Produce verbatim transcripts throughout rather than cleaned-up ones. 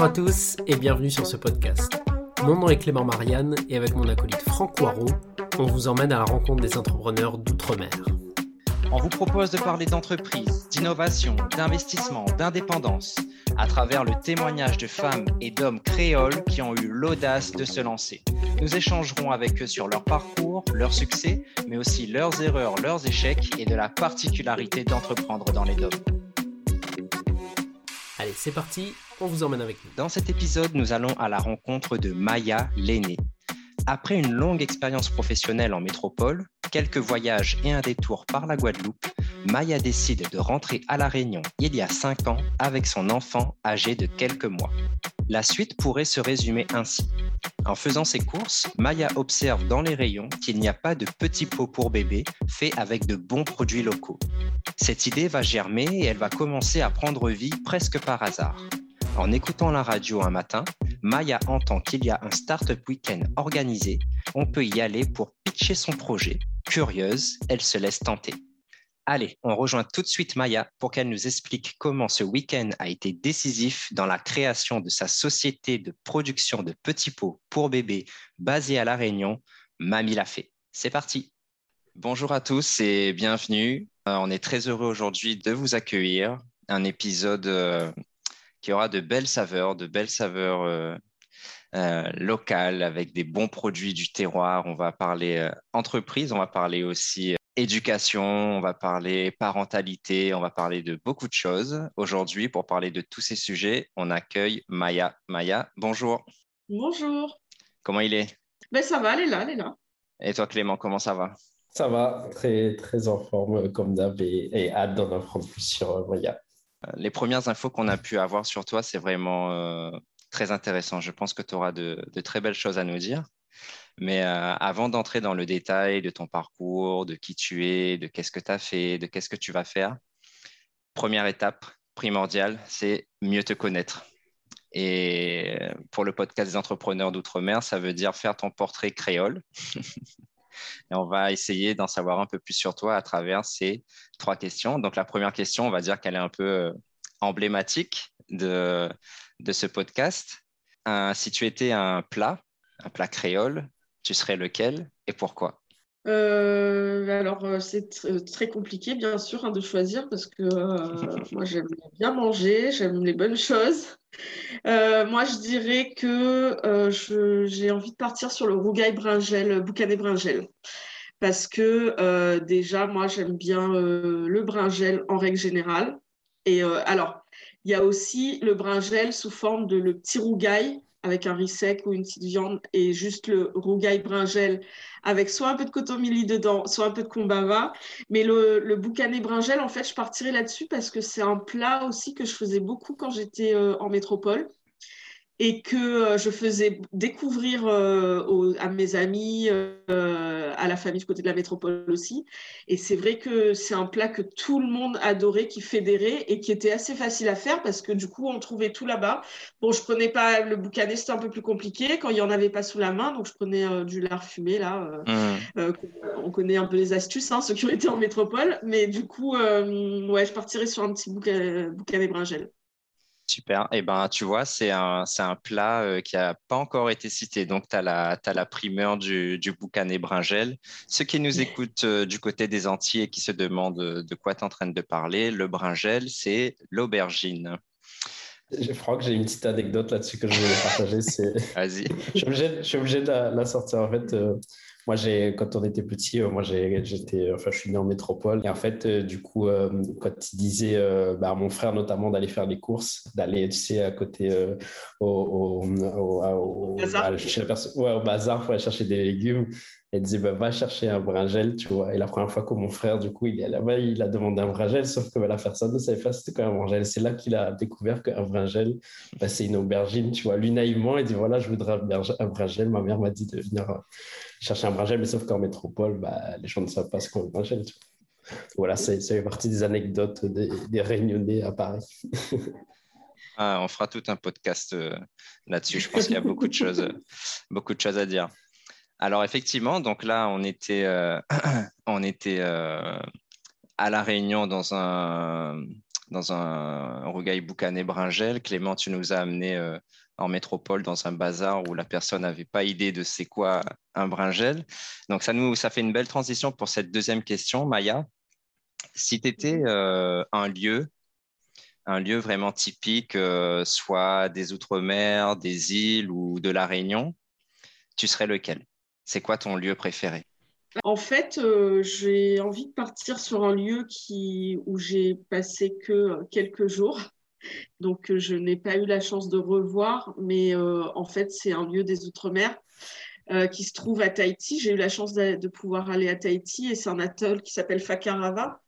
Bonjour à tous et bienvenue sur ce podcast. Mon nom est Clément Marianne et avec mon acolyte Franck Hoarau, on vous emmène à la rencontre des entrepreneurs d'outre-mer. On vous propose de parler d'entreprise, d'innovation, d'investissement, d'indépendance, à travers le témoignage de femmes et d'hommes créoles qui ont eu l'audace de se lancer. Nous échangerons avec eux sur leur parcours, leurs succès, mais aussi leurs erreurs, leurs échecs et de la particularité d'entreprendre dans les D O M. Allez, c'est parti, on vous emmène avec nous. Dans cet épisode, nous allons à la rencontre de Maïa Lainé. Après une longue expérience professionnelle en métropole, quelques voyages et un détour par la Guadeloupe, Maïa décide de rentrer à La Réunion il y a cinq ans avec son enfant âgé de quelques mois. La suite pourrait se résumer ainsi. En faisant ses courses, Maïa observe dans les rayons qu'il n'y a pas de petits pots pour bébé faits avec de bons produits locaux. Cette idée va germer et elle va commencer à prendre vie presque par hasard. En écoutant la radio un matin, Maïa entend qu'il y a un startup week-end organisé. On peut y aller pour pitcher son projet. Curieuse, elle se laisse tenter. Allez, on rejoint tout de suite Maïa pour qu'elle nous explique comment ce week-end a été décisif dans la création de sa société de production de petits pots pour bébés basée à La Réunion, Mamie Lafé. C'est parti. Bonjour à tous et bienvenue. On est très heureux aujourd'hui de vous accueillir. Un épisode qui aura de belles saveurs, de belles saveurs euh, euh, locales avec des bons produits du terroir. On va parler euh, entreprise, on va parler aussi euh, éducation, on va parler parentalité, on va parler de beaucoup de choses. Aujourd'hui, pour parler de tous ces sujets, on accueille Maïa. Maïa, bonjour. Bonjour. Comment il est ? Ben, ça va, elle est là, elle est là. Et toi Clément, comment ça va ? Ça va, très, très en forme comme d'hab et, et hâte d'en apprendre plus sur euh, Maïa. Les premières infos qu'on a pu avoir sur toi, c'est vraiment euh, très intéressant. Je pense que tu auras de, de très belles choses à nous dire. Mais euh, avant d'entrer dans le détail de ton parcours, de qui tu es, de qu'est-ce que tu as fait, de qu'est-ce que tu vas faire, première étape primordiale, c'est mieux te connaître. Et pour le podcast des entrepreneurs d'outre-mer, ça veut dire faire ton portrait créole. Et on va essayer d'en savoir un peu plus sur toi à travers ces trois questions. Donc, la première question, on va dire qu'elle est un peu emblématique de, de ce podcast. Un, si tu étais un plat, un plat créole, tu serais lequel et pourquoi ? euh, Alors, c'est tr- très compliqué, bien sûr, hein, de choisir parce que euh, moi, j'aime bien manger, j'aime les bonnes choses. Euh, moi, je dirais que euh, je, j'ai envie de partir sur le rougail bringelle, boucané bringelle, parce que euh, déjà, moi, j'aime bien euh, le bringelle en règle générale. Et euh, alors, il y a aussi le bringelle sous forme de le petit rougail avec un riz sec ou une petite viande et juste le rougail bringelle avec soit un peu de cotomili dedans, soit un peu de kombava. Mais le, le boucané bringelle, en fait, je partirais là-dessus parce que c'est un plat aussi que je faisais beaucoup quand j'étais euh, en métropole et que euh, je faisais découvrir euh, aux, à mes amis, euh, à la famille du côté de la métropole aussi. Et c'est vrai que c'est un plat que tout le monde adorait, qui fédérait et qui était assez facile à faire parce que du coup, on trouvait tout là-bas. Bon, je prenais pas le boucané, c'était un peu plus compliqué quand il n'y en avait pas sous la main. Donc, je prenais euh, du lard fumé, là. Euh, mmh. euh, on connaît un peu les astuces, hein, ceux qui ont été en métropole. Mais du coup, euh, ouais, je partirais sur un petit boucané, boucané bringelle. Super. Eh ben, tu vois, c'est un, c'est un plat euh, qui n'a pas encore été cité. Donc, tu as la, t'as la primeur du, du boucané bringelle. Ceux qui nous écoutent euh, du côté des Antilles et qui se demandent de quoi tu es en train de parler, le bringelle, c'est l'aubergine. Je crois que j'ai une petite anecdote là-dessus que je voulais partager. C'est... Vas-y. Je suis obligé, je suis obligé de la, la sortir. En fait, euh, moi, j'ai, quand on était petit, euh, moi, j'ai, j'étais, enfin, je suis né en métropole. Et en fait, euh, du coup, euh, quand il disait euh, bah, à mon frère notamment d'aller faire des courses, d'aller, tu sais, à côté euh, au, au, au, au, bazar. Perso- ouais, au bazar pour aller chercher des légumes, elle disait bah, va chercher un bringelle, tu vois. Et la première fois que mon frère, du coup, il est là-bas, il a demandé un bringelle, sauf que bah, la personne ne savait pas c'était quoi un bringelle. C'est là qu'il a découvert qu'un bringelle, bah, c'est une aubergine, tu vois. Lui, naïvement, il dit voilà, je voudrais un bringelle. Ma mère m'a dit de venir chercher un bringelle, mais sauf qu'en métropole, bah, les gens ne savent pas ce qu'est un bringelle, tu vois. Voilà, ça, ça fait partie des anecdotes des, des Réunionnais à Paris. Ah, on fera tout un podcast euh, là-dessus. Je pense qu'il y a beaucoup de choses, euh, beaucoup de choses à dire. Alors effectivement, donc là, on était, euh, on était euh, à La Réunion dans un, dans un rogaille boucané bringelle. Clément, tu nous as amené euh, en métropole dans un bazar où la personne n'avait pas idée de c'est quoi un bringelle. Donc, ça, nous, ça fait une belle transition pour cette deuxième question. Maïa, si tu étais euh, un lieu, un lieu vraiment typique, euh, soit des Outre-mer, des îles ou de la Réunion, tu serais lequel? C'est quoi ton lieu préféré? En fait, euh, j'ai envie de partir sur un lieu qui, où j'ai passé que quelques jours. Donc, je n'ai pas eu la chance de revoir, mais euh, en fait, c'est un lieu des Outre-mer euh, qui se trouve à Tahiti. J'ai eu la chance de, de pouvoir aller à Tahiti et c'est un atoll qui s'appelle Fakarava.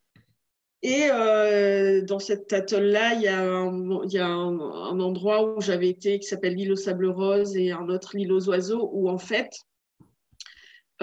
Et euh, dans cet atoll-là, il y a un, il y a un, un endroit où j'avais été qui s'appelle l'île aux sables roses et un autre l'île aux oiseaux où, en fait,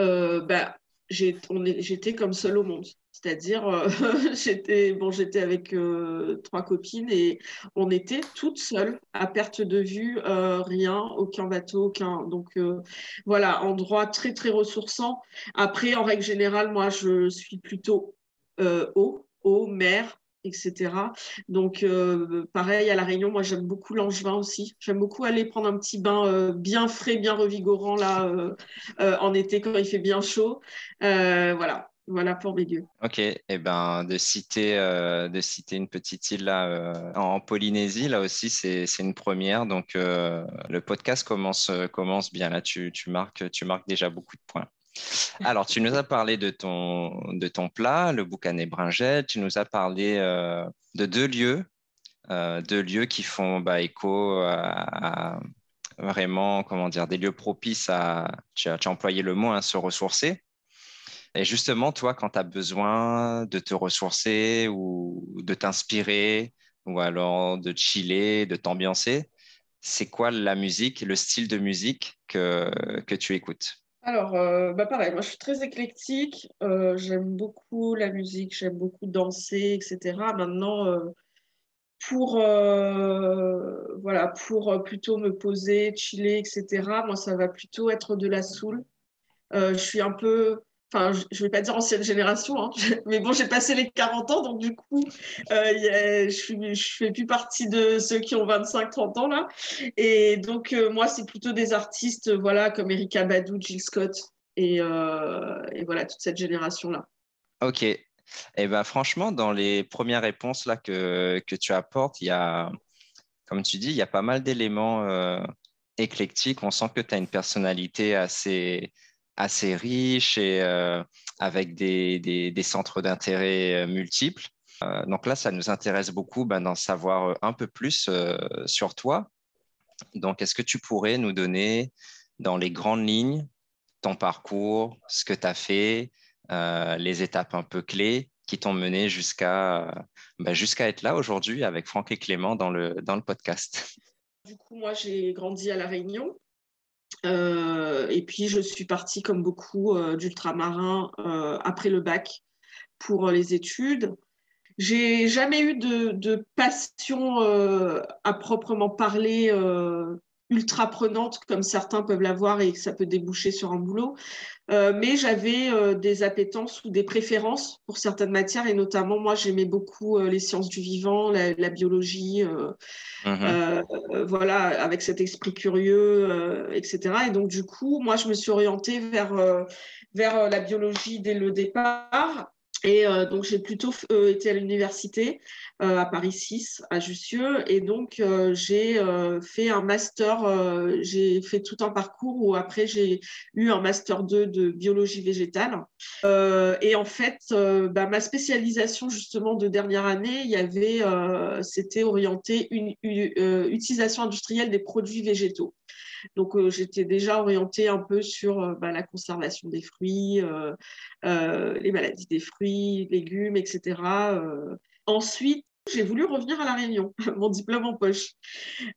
euh, bah, J'ai, on est, j'étais comme seule au monde, c'est-à-dire euh, j'étais, bon, j'étais avec euh, trois copines et on était toutes seules, à perte de vue, euh, rien, aucun bateau, aucun, donc euh, voilà, endroit très très ressourçant. Après, en règle générale, moi je suis plutôt euh, eau, eau, mer, et cetera. Donc euh, pareil à La Réunion, moi j'aime beaucoup l'Angevin aussi. J'aime beaucoup aller prendre un petit bain euh, bien frais, bien revigorant là euh, euh, en été quand il fait bien chaud. Euh, voilà, voilà pour mes lieux. Ok, et eh ben de citer euh, de citer une petite île là euh, en Polynésie, là aussi c'est c'est une première. Donc euh, le podcast commence commence bien là. Tu tu marques tu marques déjà beaucoup de points. Alors, tu nous as parlé de ton, de ton plat, le boucané bringelle. Tu nous as parlé euh, de deux lieux, euh, deux lieux qui font bah, écho à, à vraiment, comment dire, des lieux propices à, tu as, tu as employé le mot, hein, se ressourcer. Et justement, toi, quand tu as besoin de te ressourcer ou de t'inspirer ou alors de chiller, de t'ambiancer, c'est quoi la musique, le style de musique que, que tu écoutes ? Alors, euh, bah pareil, moi je suis très éclectique, euh, j'aime beaucoup la musique, j'aime beaucoup danser, et cetera. Maintenant, euh, pour, euh, voilà, pour plutôt me poser, chiller, et cetera, moi ça va plutôt être de la soul. Euh, je suis un peu, enfin je ne vais pas dire ancienne génération, hein, mais bon j'ai passé les quarante ans, donc du coup euh, y a, je ne fais plus partie de ceux qui ont vingt-cinq trente ans là. Et donc euh, moi c'est plutôt des artistes voilà, comme Erykah Badu, Jill Scott et, euh, et voilà toute cette génération là. Ok, et eh ben, franchement dans les premières réponses là, que, que tu apportes, il y a, comme tu dis, il y a pas mal d'éléments euh, éclectiques, on sent que tu as une personnalité assez... assez riche et euh, avec des, des, des centres d'intérêt multiples. Euh, donc là, ça nous intéresse beaucoup ben, d'en savoir un peu plus euh, sur toi. Donc, est-ce que tu pourrais nous donner dans les grandes lignes ton parcours, ce que tu as fait, euh, les étapes un peu clés qui t'ont mené jusqu'à, ben, jusqu'à être là aujourd'hui avec Franck et Clément dans le, dans le podcast? Du coup, moi, j'ai grandi à La Réunion. Euh, et puis je suis partie comme beaucoup euh, d'ultramarins euh, après le bac pour euh, les études. J'ai jamais eu de, de passion euh, à proprement parler euh, ultra prenante comme certains peuvent l'avoir et que ça peut déboucher sur un boulot, euh, mais j'avais euh, des appétences ou des préférences pour certaines matières et notamment moi j'aimais beaucoup euh, les sciences du vivant, la, la biologie, euh, Uh-huh. euh, voilà, avec cet esprit curieux, euh, et cetera. Et donc du coup, moi je me suis orientée vers, euh, vers la biologie dès le départ. Et euh, donc, j'ai plutôt euh, été à l'université euh, à Paris six, à Jussieu. Et donc, euh, j'ai euh, fait un master, euh, j'ai fait tout un parcours où après, j'ai eu un master deux de biologie végétale. Euh, et en fait, euh, bah, ma spécialisation justement de dernière année, il y avait, euh, c'était orienté une, une euh, utilisation industrielle des produits végétaux. Donc, euh, j'étais déjà orientée un peu sur euh, bah, la conservation des fruits, euh, euh, les maladies des fruits, légumes, et cetera. Euh. Ensuite, j'ai voulu revenir à La Réunion, mon diplôme en poche.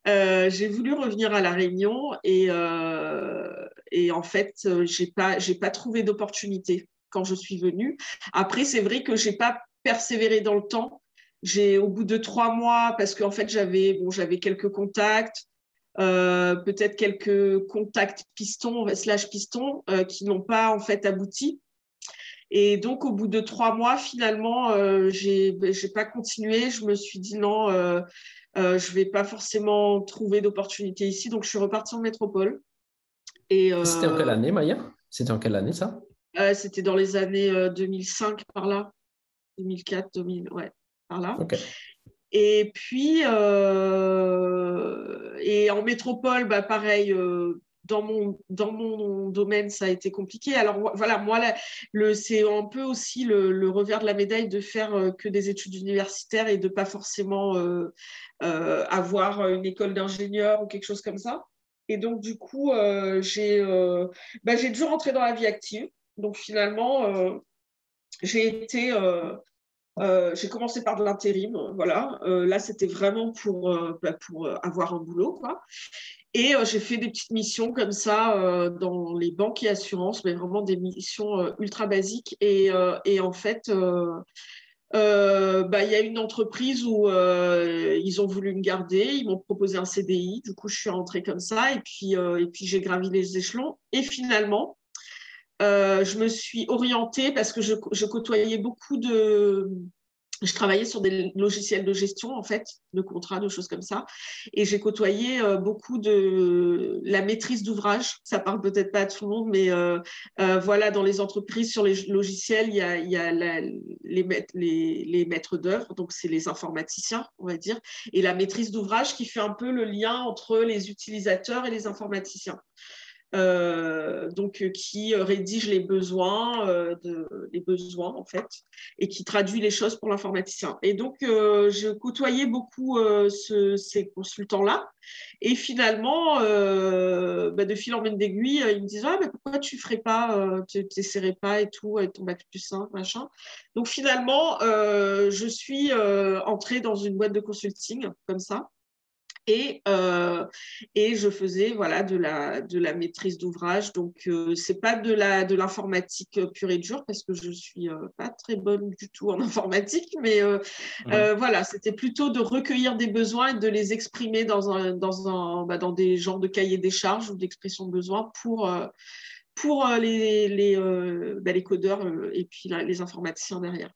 Euh, j'ai voulu revenir à La Réunion et, euh, et en fait, j'ai pas, j'ai pas trouvé d'opportunité quand je suis venue. Après, c'est vrai que j'ai pas persévéré dans le temps. J'ai, au bout de trois mois, parce qu'en fait, j'avais, bon, j'avais quelques contacts, Euh, peut-être quelques contacts pistons, slash pistons, euh, qui n'ont pas en fait abouti. Et donc, au bout de trois mois, finalement, euh, j'ai j'ai pas continué. Je me suis dit non, euh, euh, je vais pas forcément trouver d'opportunité ici. Donc, je suis repartie en métropole. Et, euh, c'était en quelle année, Maïa ? C'était en quelle année, ça ? euh, C'était dans les années euh, deux mille cinq, par là. deux mille quatre, deux mille, ouais, par là. OK. Et puis, euh, et en métropole, bah, pareil, euh, dans, mon, dans mon domaine, ça a été compliqué. Alors, voilà, moi, là, le, c'est un peu aussi le, le revers de la médaille de faire euh, que des études universitaires et de ne pas forcément euh, euh, avoir une école d'ingénieur ou quelque chose comme ça. Et donc, du coup, euh, j'ai, euh, bah, j'ai dû rentrer dans la vie active. Donc, finalement, euh, j'ai été... Euh, Euh, j'ai commencé par de l'intérim, voilà. Euh, là, c'était vraiment pour, euh, bah, pour euh, avoir un boulot, quoi. Et euh, j'ai fait des petites missions comme ça euh, dans les banques et assurances, mais vraiment des missions euh, ultra basiques. Et, euh, et en fait, euh, euh, bah, y a une entreprise où euh, ils ont voulu me garder, ils m'ont proposé un C D I. Du coup, je suis rentrée comme ça et puis, euh, et puis j'ai gravi les échelons. Et finalement... Euh, je me suis orientée parce que je, je côtoyais beaucoup de... Je travaillais sur des logiciels de gestion, en fait, de contrats, de choses comme ça. Et j'ai côtoyé euh, beaucoup de la maîtrise d'ouvrage. Ça parle peut-être pas à tout le monde, mais euh, euh, voilà, dans les entreprises, sur les logiciels, il y a, il y a la, les, les, les maîtres d'œuvre, donc c'est les informaticiens, on va dire, et la maîtrise d'ouvrage qui fait un peu le lien entre les utilisateurs et les informaticiens. Euh, donc euh, qui rédige les besoins, euh, de, les besoins en fait, et qui traduit les choses pour l'informaticien. Et donc euh, je côtoyais beaucoup euh, ce, ces consultants-là, et finalement, euh, bah, de fil en aiguille, ils me disent ah, mais pourquoi tu ferais pas, euh, tu n'essaierais pas et tout avec ton bac plus cinq, machin. Donc finalement, euh, je suis euh, entrée dans une boîte de consulting comme ça. Et, euh, et je faisais voilà, de, la, de la maîtrise d'ouvrage. Donc, euh, ce n'est pas de, la, de l'informatique pure et dure parce que je ne suis euh, pas très bonne du tout en informatique. Mais euh, ouais. euh, voilà, c'était plutôt de recueillir des besoins et de les exprimer dans, un, dans, un, bah, dans des genres de cahiers des charges ou d'expression de besoins pour, euh, pour euh, les, les, euh, bah, les codeurs euh, et puis là, les informaticiens derrière.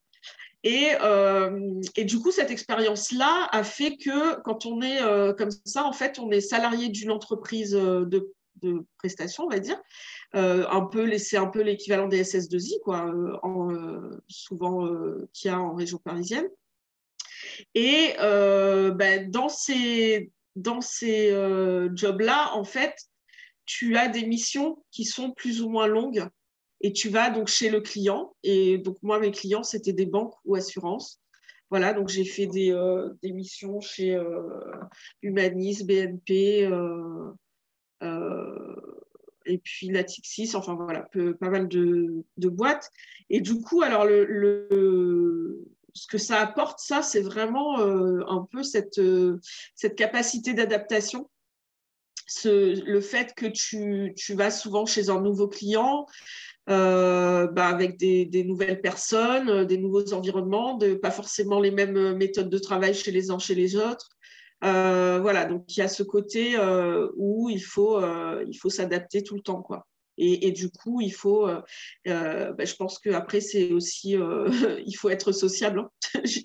Et, euh, et du coup, cette expérience-là a fait que quand on est euh, comme ça, en fait, on est salarié d'une entreprise de, de prestations, on va dire. Euh, un peu, c'est un peu l'équivalent des S S deux I, quoi, en, euh, souvent euh, qu'il y a en région parisienne. Et euh, ben, dans ces, dans ces euh, jobs-là, en fait, tu as des missions qui sont plus ou moins longues. Et tu vas donc chez le client. Et donc, moi, mes clients, c'était des banques ou assurances. Voilà, donc j'ai fait des, euh, des missions chez euh, Humanis, B N P, euh, euh, et puis Natixis, enfin voilà, peu, pas mal de, de boîtes. Et du coup, alors, le, le, ce que ça apporte, ça, c'est vraiment euh, un peu cette, euh, cette capacité d'adaptation. Ce, le fait que tu, tu vas souvent chez un nouveau client euh, bah avec des, des nouvelles personnes, des nouveaux environnements, de, pas forcément les mêmes méthodes de travail chez les uns, chez les autres. Euh, voilà, donc il y a ce côté euh, où il faut, euh, il faut s'adapter tout le temps, quoi. Et, et du coup, il faut, euh, euh, ben, je pense qu'après, c'est aussi, euh, il faut être sociable. Hein.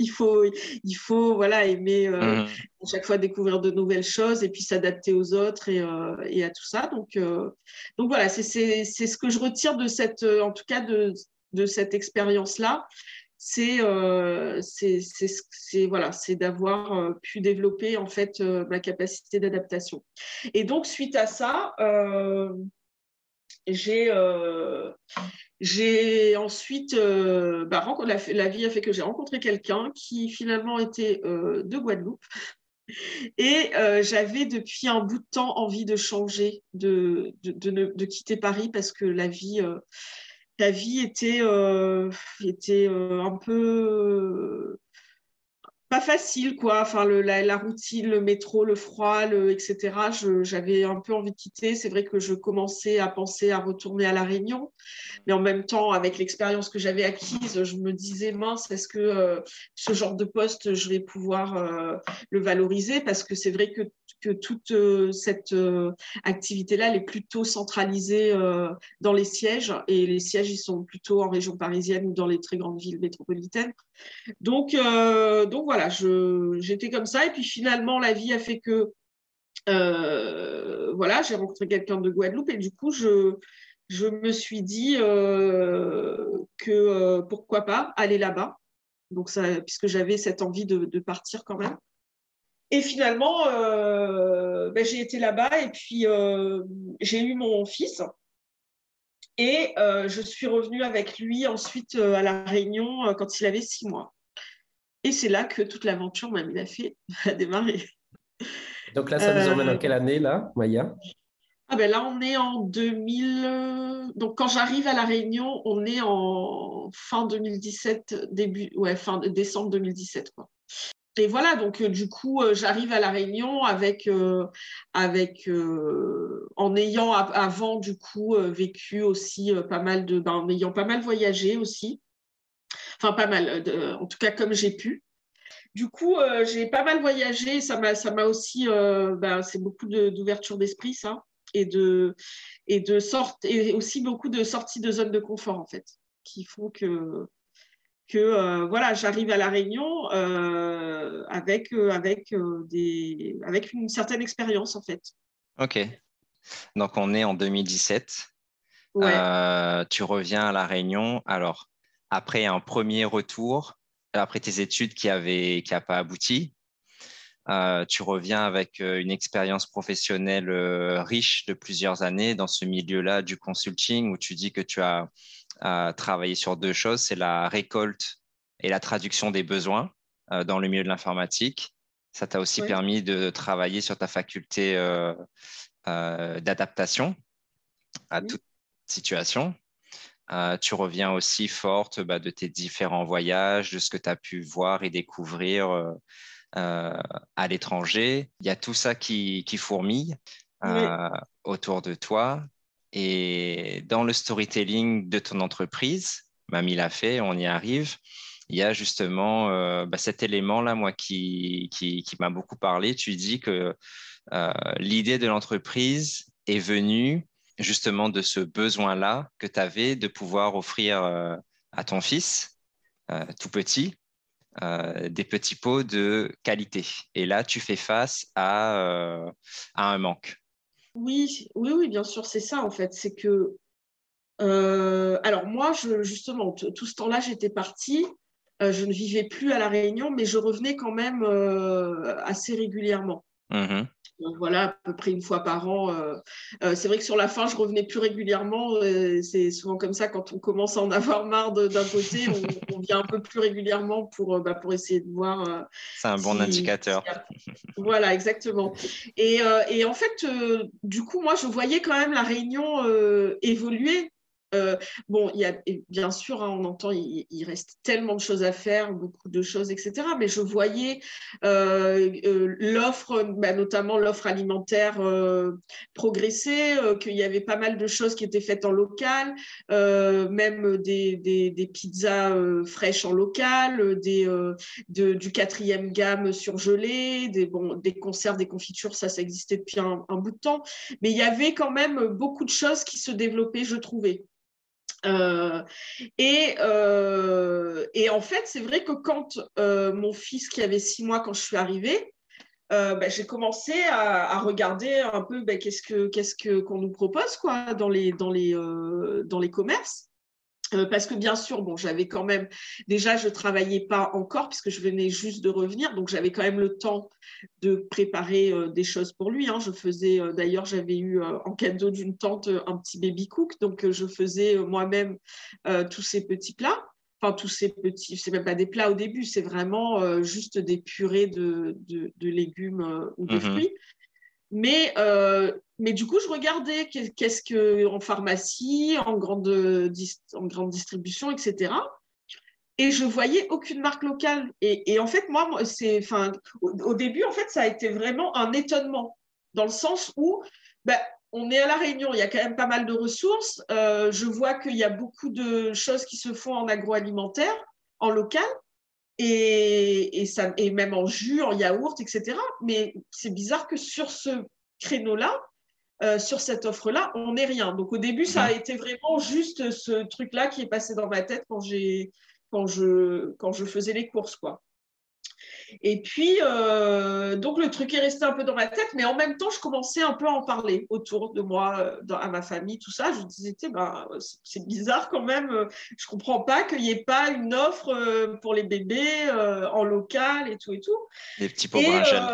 il faut, il faut voilà, aimer euh, mmh. à chaque fois découvrir de nouvelles choses et puis s'adapter aux autres et, euh, et à tout ça. Donc, euh, donc voilà, c'est, c'est, c'est ce que je retire de cette, en tout cas de, de cette expérience-là. C'est, euh, c'est, c'est, c'est, voilà, c'est d'avoir euh, pu développer en fait euh, ma capacité d'adaptation. Et donc, suite à ça... Euh, J'ai, euh, j'ai ensuite, euh, bah, la, la vie a fait que j'ai rencontré quelqu'un qui finalement était euh, de Guadeloupe et euh, j'avais depuis un bout de temps envie de changer, de, de, de, ne, de quitter Paris parce que la vie, euh, la vie était, euh, était euh, un peu... pas facile, quoi. Enfin, le, la, la routine, le métro, le froid, le, et cetera. Je, j'avais un peu envie de quitter. C'est vrai que je commençais à penser à retourner à La Réunion. Mais en même temps, avec l'expérience que j'avais acquise, je me disais, mince, est-ce que euh, ce genre de poste, je vais pouvoir euh, le valoriser? Parce que c'est vrai que, que toute euh, cette euh, activité-là, elle est plutôt centralisée euh, dans les sièges. Et les sièges, ils sont plutôt en région parisienne ou dans les très grandes villes métropolitaines. Donc, euh, donc voilà. Voilà, je, j'étais comme ça et puis finalement la vie a fait que euh, voilà, j'ai rencontré quelqu'un de Guadeloupe et du coup je, je me suis dit euh, que euh, pourquoi pas aller là-bas, donc ça, puisque j'avais cette envie de, de partir quand même. Et finalement euh, ben, j'ai été là-bas et puis euh, j'ai eu mon fils et euh, je suis revenue avec lui ensuite à La Réunion quand il avait six mois. Et c'est là que toute l'aventure Mamie Lafé a démarré. Donc là, ça nous emmène euh... en quelle année, là, Maïa? Ah ben là, on est en deux mille. Donc quand j'arrive à La Réunion, on est en fin deux mille dix-sept, début, ouais, fin décembre deux mille dix-sept, quoi. Et voilà, donc euh, du coup, euh, j'arrive à La Réunion avec, euh, avec euh, en ayant a- avant du coup euh, vécu aussi euh, pas mal de, ben, en ayant pas mal voyagé aussi. Enfin, pas mal, de, en tout cas comme j'ai pu. Du coup, euh, j'ai pas mal voyagé. Ça m'a, ça m'a aussi, euh, ben, c'est beaucoup de, d'ouverture d'esprit, ça, et de, et de sorte, et aussi beaucoup de sorties de zone de confort, en fait, qui font que, que euh, voilà, j'arrive à La Réunion euh, avec, euh, avec euh, des, avec une certaine expérience, en fait. Ok. Donc on est en deux mille dix-sept. Ouais. Euh, tu reviens à La Réunion, alors. Après un premier retour, après tes études qui n'avaient qui a pas abouti, euh, tu reviens avec une expérience professionnelle euh, riche de plusieurs années dans ce milieu-là du consulting où tu dis que tu as euh, travaillé sur deux choses, c'est la récolte et la traduction des besoins euh, dans le milieu de l'informatique. Ça t'a aussi oui. permis de travailler sur ta faculté euh, euh, d'adaptation à oui. toute situation. Euh, tu reviens aussi forte bah, de tes différents voyages, de ce que tu as pu voir et découvrir euh, euh, à l'étranger. Il y a tout ça qui, qui fourmille euh, oui. autour de toi. Et dans le storytelling de ton entreprise, Mamie Lafé, on y arrive, il y a justement euh, bah, cet élément-là moi, qui, qui, qui m'a beaucoup parlé. Tu dis que euh, l'idée de l'entreprise est venue justement de ce besoin-là que tu avais de pouvoir offrir euh, à ton fils, euh, tout petit, euh, des petits pots de qualité. Et là, tu fais face à, euh, à un manque. Oui, oui, oui, bien sûr, c'est ça en fait. C'est que, euh, alors moi, je, justement, t- tout ce temps-là, j'étais partie. Euh, je ne vivais plus à La Réunion, mais je revenais quand même euh, assez régulièrement. Mmh. Donc voilà, à peu près une fois par an. Euh, euh, c'est vrai que sur la fin, je revenais plus régulièrement. Euh, c'est souvent comme ça, quand on commence à en avoir marre de, d'un côté, on, on vient un peu plus régulièrement pour, euh, bah, pour essayer de voir. Euh, c'est un bon si, indicateur. Si, voilà, exactement. Et, euh, et en fait, euh, du coup, moi, je voyais quand même la Réunion euh, évoluer. Euh, bon, il y a, bien sûr, hein, on entend, il, il reste tellement de choses à faire, beaucoup de choses, et cetera. Mais je voyais euh, euh, l'offre, bah, notamment l'offre alimentaire euh, progresser, euh, qu'il y avait pas mal de choses qui étaient faites en local, euh, même des, des, des pizzas euh, fraîches en local, des, euh, de, du quatrième gamme surgelé, des, bon, des conserves, des confitures, ça, ça existait depuis un, un bout de temps. Mais il y avait quand même beaucoup de choses qui se développaient, je trouvais. Euh, et, euh, et en fait, c'est vrai que quand euh, mon fils qui avait six mois quand je suis arrivée, euh, bah, j'ai commencé à, à regarder un peu bah, qu'est-ce que qu'est-ce que qu'on nous propose quoi dans les dans les euh, dans les commerces. Euh, parce que bien sûr, bon, j'avais quand même déjà, je travaillais pas encore puisque je venais juste de revenir, donc j'avais quand même le temps de préparer euh, des choses pour lui. Hein. Je faisais, euh, d'ailleurs, j'avais eu euh, en cadeau d'une tante un petit baby cook, donc euh, je faisais euh, moi-même euh, tous ces petits plats. Enfin, tous ces petits, c'est même pas des plats au début, c'est vraiment euh, juste des purées de de, de légumes euh, ou de mmh. fruits. Mais, euh, mais du coup, je regardais qu'est-ce qu'en pharmacie, en grande, en grande distribution, et cetera. et je voyais aucune marque locale. Et, et en fait, moi, c'est, enfin, au, au début, en fait, ça a été vraiment un étonnement, dans le sens où ben, on est à La Réunion, il y a quand même pas mal de ressources. Euh, je vois qu'il y a beaucoup de choses qui se font en agroalimentaire, en local, et, et, ça, et même en jus, en yaourt, et cetera. Mais c'est bizarre que sur ce créneau-là, Euh, sur cette offre-là, on n'est rien. Donc, au début, ça a été vraiment juste ce truc-là qui est passé dans ma tête quand, j'ai, quand, je, quand je faisais les courses, quoi. Et puis, euh, donc, le truc est resté un peu dans ma tête, mais en même temps, je commençais un peu à en parler autour de moi, dans, à ma famille, tout ça. Je disais, ben, c'est bizarre quand même. Je ne comprends pas qu'il n'y ait pas une offre pour les bébés euh, en local et tout et tout. Les petits pauvres à gel.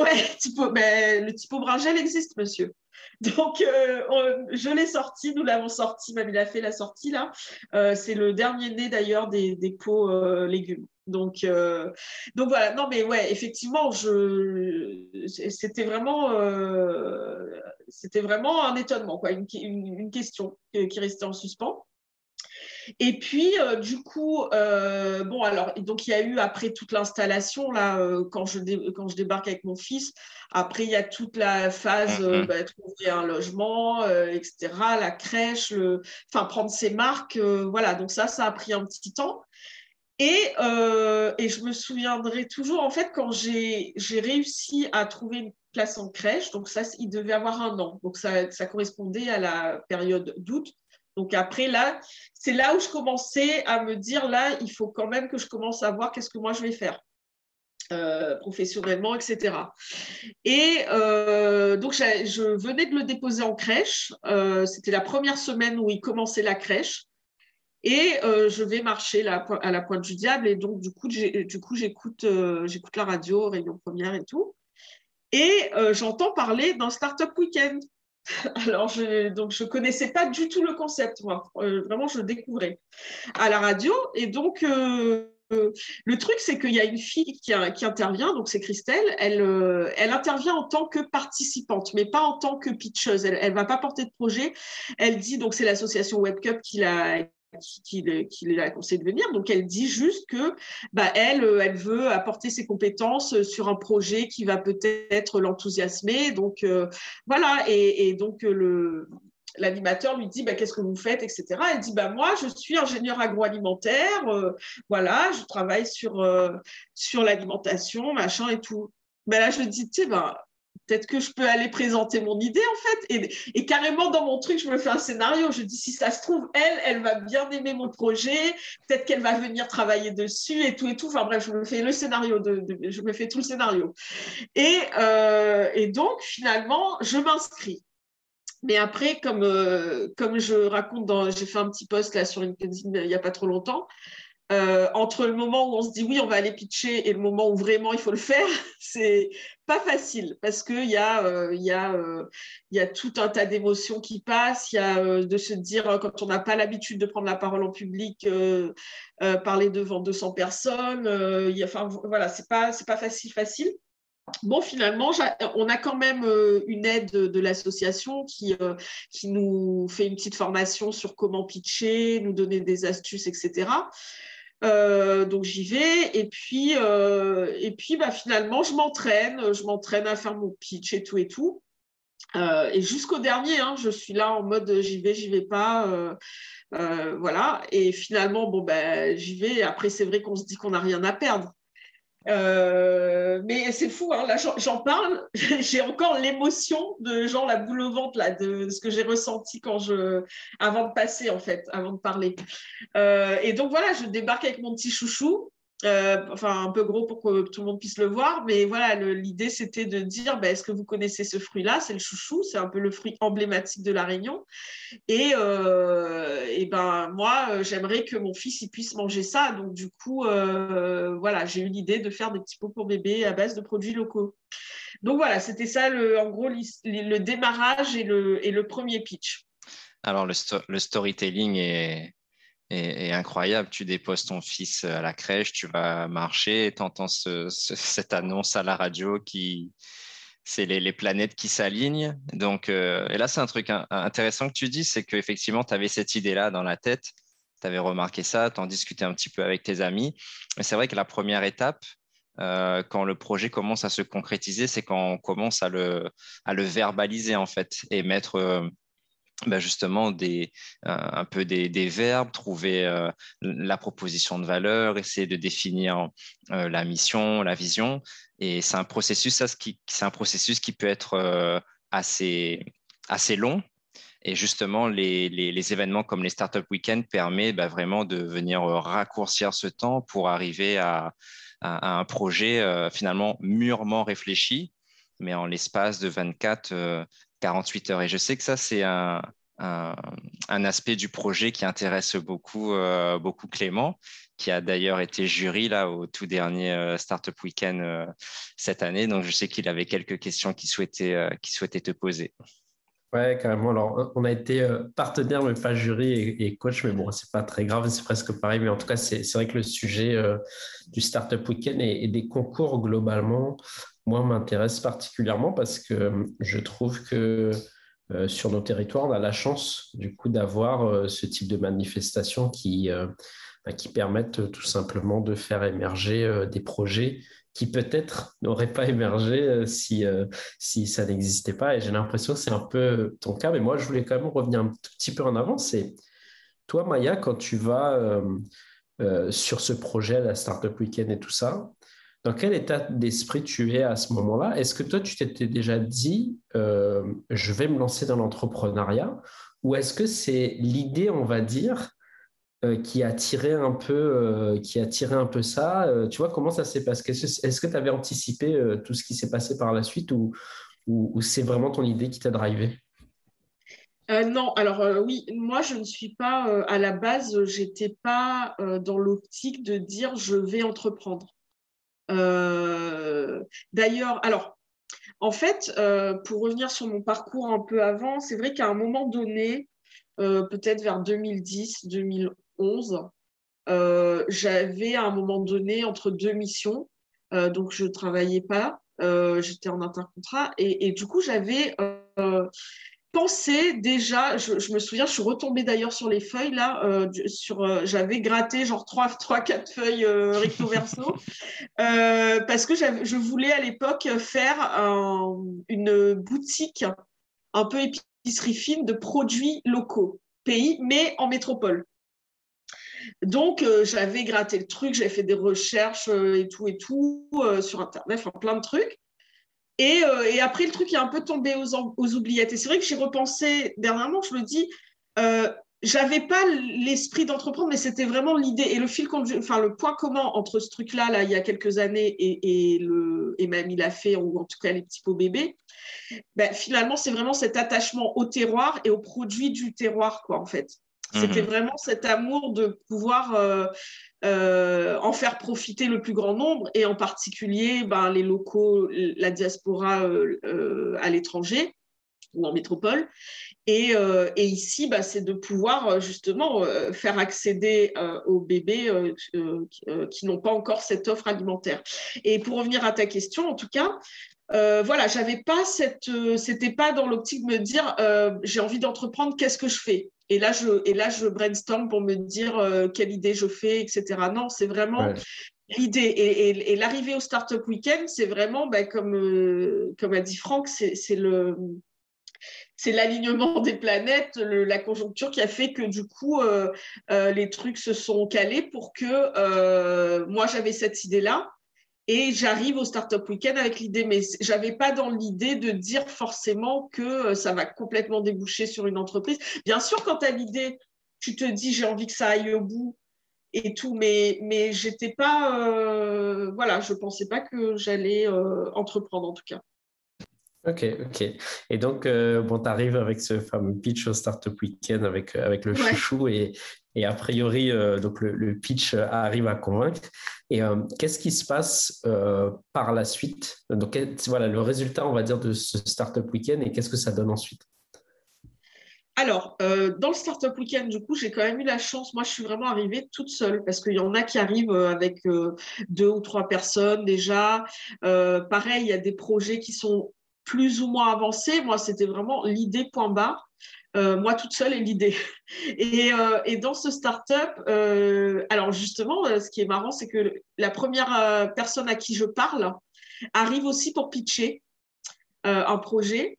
Ouais, typo, mais le typo bringelle existe, monsieur. Donc, euh, on, je l'ai sorti, nous l'avons sorti, Mamie Lafé l'a sorti, là. Euh, c'est le dernier né, d'ailleurs, des, des pots euh, légumes. Donc, euh, donc, voilà. Non, mais ouais, effectivement, je, c'était, vraiment, euh, c'était vraiment un étonnement, quoi, une, une, une question qui restait en suspens. Et puis, euh, du coup, euh, bon, alors, donc, il y a eu, après toute l'installation, là, euh, quand, je dé- quand je débarque avec mon fils, après, il y a toute la phase, euh, bah, trouver un logement, euh, et cetera, la crèche, le... enfin, prendre ses marques, euh, voilà. Donc, ça, ça a pris un petit temps. Et, euh, et je me souviendrai toujours, en fait, quand j'ai, j'ai réussi à trouver une place en crèche, donc ça, il devait avoir un an. Donc, ça, ça correspondait à la période d'août. Donc après, là, c'est là où je commençais à me dire, là, il faut quand même que je commence à voir qu'est-ce que moi, je vais faire euh, professionnellement, et cetera. Et euh, donc, je venais de le déposer en crèche. Euh, c'était la première semaine où il commençait la crèche. Et euh, je vais marcher là, à la pointe du diable. Et donc, du coup, j'ai, du coup j'écoute, euh, j'écoute la radio, Réunion Première et tout. Et euh, j'entends parler d'un startup weekend. Alors, je donc je connaissais pas du tout le concept, moi. Euh, vraiment, je le découvrais à la radio. Et donc, euh, euh, le truc, c'est qu'il y a une fille qui, a, qui intervient, donc c'est Christelle. Elle, euh, elle intervient en tant que participante, mais pas en tant que pitcheuse. Elle, elle va pas porter de projet. Elle dit, donc c'est l'association Webcup qui l'a... qui, qui, qui l'a conseillé de venir. Donc, elle dit juste que bah, elle, elle veut apporter ses compétences sur un projet qui va peut-être l'enthousiasmer. Donc, euh, voilà. Et, et donc, le, l'animateur lui dit bah, « Qu'est-ce que vous faites ?» et cetera. Elle dit bah, « Moi, je suis ingénieure agroalimentaire. Euh, voilà, je travaille sur, euh, sur l'alimentation, machin et tout. » Ben là, je dis « Tu sais, ben, peut-être que je peux aller présenter mon idée, en fait. » Et, et carrément, dans mon truc, je me fais un scénario. Je dis, si ça se trouve, elle, elle va bien aimer mon projet. Peut-être qu'elle va venir travailler dessus et tout et tout. Enfin bref, je me fais le scénario. De, de, je me fais tout le scénario. Et, euh, et donc, finalement, je m'inscris. Mais après, comme, euh, comme je raconte, dans, j'ai fait un petit post là, sur LinkedIn il n'y a pas trop longtemps, Euh, entre le moment où on se dit oui, on va aller pitcher et le moment où vraiment il faut le faire, c'est pas facile parce qu'il y a, euh, y a, euh, y a tout un tas d'émotions qui passent. Il y a euh, de se dire, quand on n'a pas l'habitude de prendre la parole en public, euh, euh, parler devant deux cents personnes, euh, y a, enfin, voilà, c'est pas, c'est pas facile, facile. Bon, finalement, on a quand même une aide de l'association qui, euh, qui nous fait une petite formation sur comment pitcher, nous donner des astuces, et cetera. Euh, donc j'y vais et puis euh, et puis bah finalement je m'entraîne, je m'entraîne à faire mon pitch et tout et tout euh, et jusqu'au dernier, hein, je suis là en mode j'y vais, j'y vais pas, euh, euh, voilà. Et finalement bon ben bah, j'y vais. Après c'est vrai qu'on se dit qu'on n'a rien à perdre. Euh, mais c'est fou, hein, là j'en, j'en parle, j'ai encore l'émotion de genre la boule au ventre là, de, de ce que j'ai ressenti quand je, avant de passer en fait, avant de parler. Euh, et donc voilà, je débarque avec mon petit chouchou, euh, enfin un peu gros pour que tout le monde puisse le voir, mais voilà, le, l'idée c'était de dire, ben, est-ce que vous connaissez ce fruit-là? C'est le chouchou, c'est un peu le fruit emblématique de La Réunion. Et, euh, et ben moi, j'aimerais que mon fils il puisse manger ça, donc du coup... Euh, Voilà, j'ai eu l'idée de faire des petits pots pour bébé à base de produits locaux. Donc voilà, c'était ça, le, en gros, le, le démarrage et le, et le premier pitch. Alors, le, sto- le storytelling est, est, est incroyable. Tu déposes ton fils à la crèche, tu vas marcher, tu entends ce, ce, cette annonce à la radio qui… C'est les, les planètes qui s'alignent. Donc, euh, et là, c'est un truc hein, intéressant que tu dis, c'est qu'effectivement, tu avais cette idée-là dans la tête. tu avais remarqué ça, tu en discutais un petit peu avec tes amis. Mais c'est vrai que la première étape, euh, quand le projet commence à se concrétiser, c'est quand on commence à le, à le verbaliser en fait et mettre... Euh, Ben justement des, euh, un peu des, des verbes, trouver euh, la proposition de valeur, essayer de définir euh, la mission, la vision. Et c'est un processus, ça, qui, c'est un processus qui peut être euh, assez, assez long. Et justement, les, les, les événements comme les Startup Weekend permettent ben, vraiment de venir raccourcir ce temps pour arriver à, à, à un projet euh, finalement mûrement réfléchi, mais en l'espace de vingt-quatre, quarante-huit heures. Et je sais que ça, c'est un, un, un aspect du projet qui intéresse beaucoup, euh, beaucoup Clément, qui a d'ailleurs été jury là, au tout dernier euh, Startup Weekend euh, cette année. Donc, je sais qu'il avait quelques questions qu'il souhaitait, euh, qu'il souhaitait te poser. Oui, carrément. Alors, on a été euh, partenaire, mais pas jury et, et coach. Mais bon, ce n'est pas très grave, c'est presque pareil. Mais en tout cas, c'est, c'est vrai que le sujet euh, du Startup Weekend et, et des concours globalement, moi, m'intéresse particulièrement parce que je trouve que euh, sur nos territoires, on a la chance du coup d'avoir euh, ce type de manifestations qui, euh, qui permettent euh, tout simplement de faire émerger euh, des projets qui peut-être n'auraient pas émergé euh, si, euh, si ça n'existait pas. Et j'ai l'impression que c'est un peu ton cas. Mais moi, je voulais quand même revenir un tout petit peu en avant. C'est toi, Maïa, quand tu vas euh, euh, sur ce projet, la Startup Weekend et tout ça, dans quel état d'esprit tu es à ce moment-là? Est-ce que toi, tu t'étais déjà dit euh, « je vais me lancer dans l'entrepreneuriat » ou est-ce que c'est l'idée, on va dire, euh, qui a attiré un peu, euh, qui a attiré un peu ça euh, Tu vois, comment ça s'est passé? Est-ce que tu avais anticipé euh, tout ce qui s'est passé par la suite ou, ou, ou c'est vraiment ton idée qui t'a drivé? Euh, non, alors euh, oui, moi je ne suis pas, euh, à la base, je n'étais pas euh, dans l'optique de dire « je vais entreprendre ». Euh, d'ailleurs, alors, en fait, euh, pour revenir sur mon parcours un peu avant, c'est vrai qu'à un moment donné, euh, peut-être vers deux mille dix, deux mille onze, euh, j'avais à un moment donné entre deux missions, euh, donc je ne travaillais pas, euh, j'étais en intercontrat, et, et du coup, j'avais euh, pensé déjà, je, je me souviens, je suis retombée d'ailleurs sur les feuilles, là, euh, sur, euh, j'avais gratté genre trois quatre feuilles euh, recto verso, euh, parce que je voulais à l'époque faire un, une boutique un peu épicerie fine de produits locaux, pays, mais en métropole. Donc, euh, j'avais gratté le truc, j'avais fait des recherches euh, et tout et tout, euh, sur Internet, enfin plein de trucs. Et, euh, et après, le truc est un peu tombé aux, aux oubliettes. Et c'est vrai que j'y repensais dernièrement, je me dis, euh, j'avais pas l'esprit d'entreprendre, mais c'était vraiment l'idée. Et le fil conduit, enfin, le point commun entre ce truc-là, là, il y a quelques années, et, et, le, et Mamie Lafé, ou en tout cas les petits pots bébés, ben, finalement, c'est vraiment cet attachement au terroir et aux produits du terroir, quoi, en fait. Mmh. C'était vraiment cet amour de pouvoir euh, euh, en faire profiter le plus grand nombre et en particulier ben, les locaux, la diaspora euh, euh, à l'étranger ou en métropole. Et, euh, et ici, ben, c'est de pouvoir justement euh, faire accéder euh, aux bébés euh, euh, qui n'ont pas encore cette offre alimentaire. Et pour revenir à ta question, en tout cas, Euh, voilà, j'avais pas cette, euh, c'était pas dans l'optique de me dire euh, j'ai envie d'entreprendre, qu'est-ce que je fais? Et là, je, et là, je brainstorm pour me dire euh, quelle idée je fais, et cetera. Non, c'est vraiment ouais. l'idée. Et, et, et l'arrivée au Startup Weekend, c'est vraiment, bah, comme, euh, comme a dit Franck, c'est, c'est le. C'est l'alignement des planètes, le, la conjoncture qui a fait que du coup, euh, euh, les trucs se sont calés pour que euh, moi, j'avais cette idée-là. Et j'arrive au Startup Weekend avec l'idée, mais je n'avais pas dans l'idée de dire forcément que ça va complètement déboucher sur une entreprise. Bien sûr, quand tu as l'idée, tu te dis j'ai envie que ça aille au bout et tout, mais, mais j'étais pas, euh, voilà, je ne pensais pas que j'allais euh, entreprendre en tout cas. Ok, ok. Et donc, euh, bon, tu arrives avec ce fameux pitch au Startup Weekend avec, avec le ouais. chouchou et, et a priori, euh, donc le, le pitch arrive à convaincre. Et euh, qu'est-ce qui se passe euh, par la suite? Donc, voilà, le résultat, on va dire, de ce Startup Weekend et qu'est-ce que ça donne ensuite? Alors, euh, dans le Startup Weekend, du coup, j'ai quand même eu la chance. Moi, je suis vraiment arrivée toute seule parce qu'il y en a qui arrivent avec euh, deux ou trois personnes déjà. Euh, pareil, il y a des projets qui sont plus ou moins avancé. Moi, c'était vraiment l'idée point barre. euh, moi toute seule et l'idée. Et, euh, et dans ce startup, euh, alors justement, ce qui est marrant, c'est que la première personne à qui je parle arrive aussi pour pitcher euh, un projet.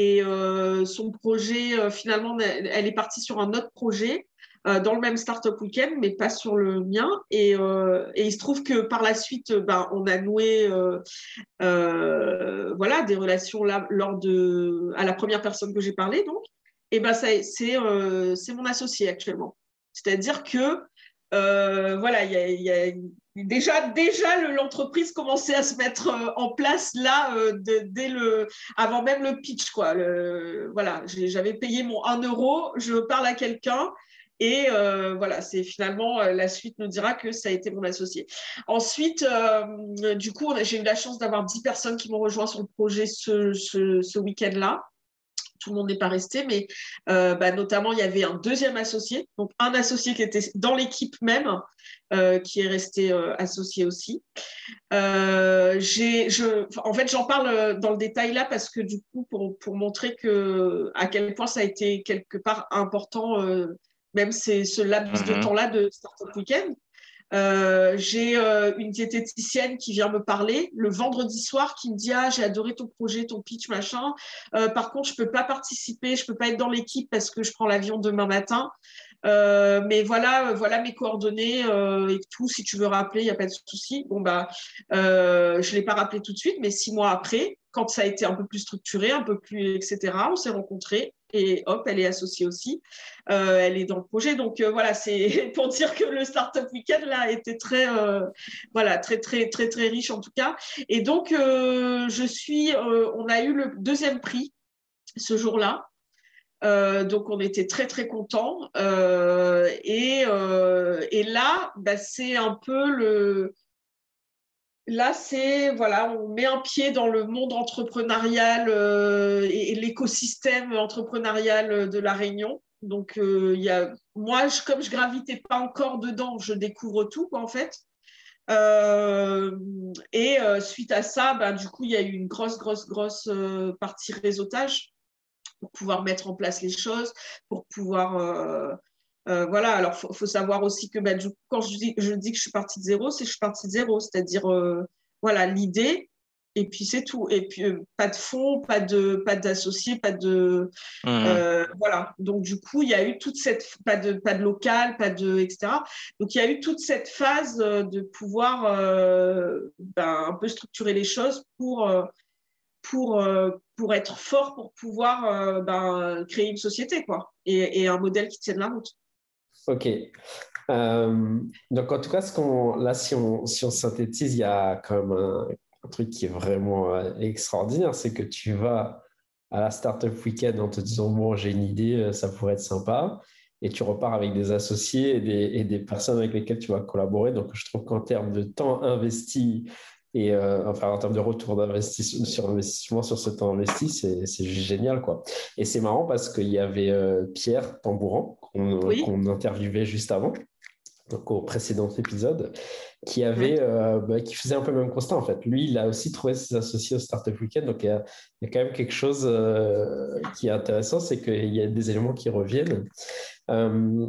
Et euh, son projet, euh, finalement, elle est partie sur un autre projet euh, dans le même startup weekend, mais pas sur le mien. Et, euh, et il se trouve que par la suite, ben, on a noué euh, euh, voilà, des relations là, lors de, à la première personne que j'ai parlé. Donc. Et ben, ça, c'est, euh, c'est mon associé actuellement. C'est-à-dire que, euh, voilà, il y a... Y a Déjà, déjà l'entreprise commençait à se mettre en place là, euh, de, dès le, avant même le pitch, quoi. Le, voilà, j'avais payé mon un euro, je parle à quelqu'un et euh, voilà, c'est finalement, la suite nous dira que ça a été mon associé. Ensuite, euh, du coup, j'ai eu la chance d'avoir dix personnes qui m'ont rejoint sur le projet ce, ce, ce week-end-là. Tout le monde n'est pas resté, mais euh, bah, notamment, il y avait un deuxième associé, donc un associé qui était dans l'équipe même, euh, qui est resté euh, associé aussi. Euh, j'ai, je, en fait, j'en parle dans le détail là, parce que du coup, pour, pour montrer que, à quel point ça a été quelque part important, euh, même c'est, ce laps mm-hmm. de temps-là de Startup Weekend. Euh, j'ai euh, une diététicienne qui vient me parler le vendredi soir, qui me dit « Ah, j'ai adoré ton projet, ton pitch, machin. Euh, par contre, je peux pas participer, je peux pas être dans l'équipe parce que je prends l'avion demain matin. Euh, mais voilà, voilà mes coordonnées euh, et tout. Si tu veux rappeler, il n'y a pas de souci. » Bon, bah, euh, je l'ai pas rappelé tout de suite, mais six mois après, quand ça a été un peu plus structuré, un peu plus, et cetera, on s'est rencontrés. Et hop, elle est associée aussi, euh, elle est dans le projet. Donc euh, voilà, c'est pour dire que le Startup Weekend là était très, euh, voilà, très très très très riche en tout cas. Et donc euh, je suis, euh, on a eu le deuxième prix ce jour-là. Euh, donc on était très très contents. Euh, et euh, et là, bah, c'est un peu le Là, c'est, voilà, on met un pied dans le monde entrepreneurial euh, et, et l'écosystème entrepreneurial de la Réunion. Donc, euh, y a, moi, je, comme je ne gravitais pas encore dedans, je découvre tout, quoi, en fait. Euh, et euh, suite à ça, bah, du coup, il y a eu une grosse, grosse, grosse euh, partie réseautage pour pouvoir mettre en place les choses, pour pouvoir… Euh, Euh, voilà, alors il faut, faut savoir aussi que bah, du coup, quand je dis, je dis que je suis partie de zéro, c'est que je suis partie de zéro, c'est-à-dire euh, voilà, l'idée, et puis c'est tout. Et puis euh, pas de fonds, pas de, pas d'associés, pas de… Mmh. Euh, voilà, donc du coup, il y a eu toute cette… Pas de, pas de local, pas de… et cetera. Donc il y a eu toute cette phase de pouvoir euh, ben, un peu structurer les choses pour… Euh, Pour, euh, pour être fort, pour pouvoir euh, ben, créer une société, quoi, et, et un modèle qui tienne la route. Ok. Euh, donc, en tout cas, ce qu'on, là, si on, si on synthétise, il y a quand même un, un truc qui est vraiment extraordinaire, c'est que tu vas à la Startup Weekend en te disant « Bon, j'ai une idée, ça pourrait être sympa », et tu repars avec des associés et des, et des personnes avec lesquelles tu vas collaborer. Donc, je trouve qu'en termes de temps investi, et euh, enfin, en termes de retour d'investissement sur investissement sur ce temps investi, c'est, c'est génial, quoi. Et c'est marrant parce qu'il y avait euh, Pierre Tambouran qu'on, oui. qu'on interviewait juste avant, donc au précédent épisode, qui avait oui. euh, bah, qui faisait un peu le même constat, en fait. Lui, il a aussi trouvé ses associés au Startup Weekend, donc il y a, il y a quand même quelque chose euh, qui est intéressant, c'est qu'il y a des éléments qui reviennent. Euh,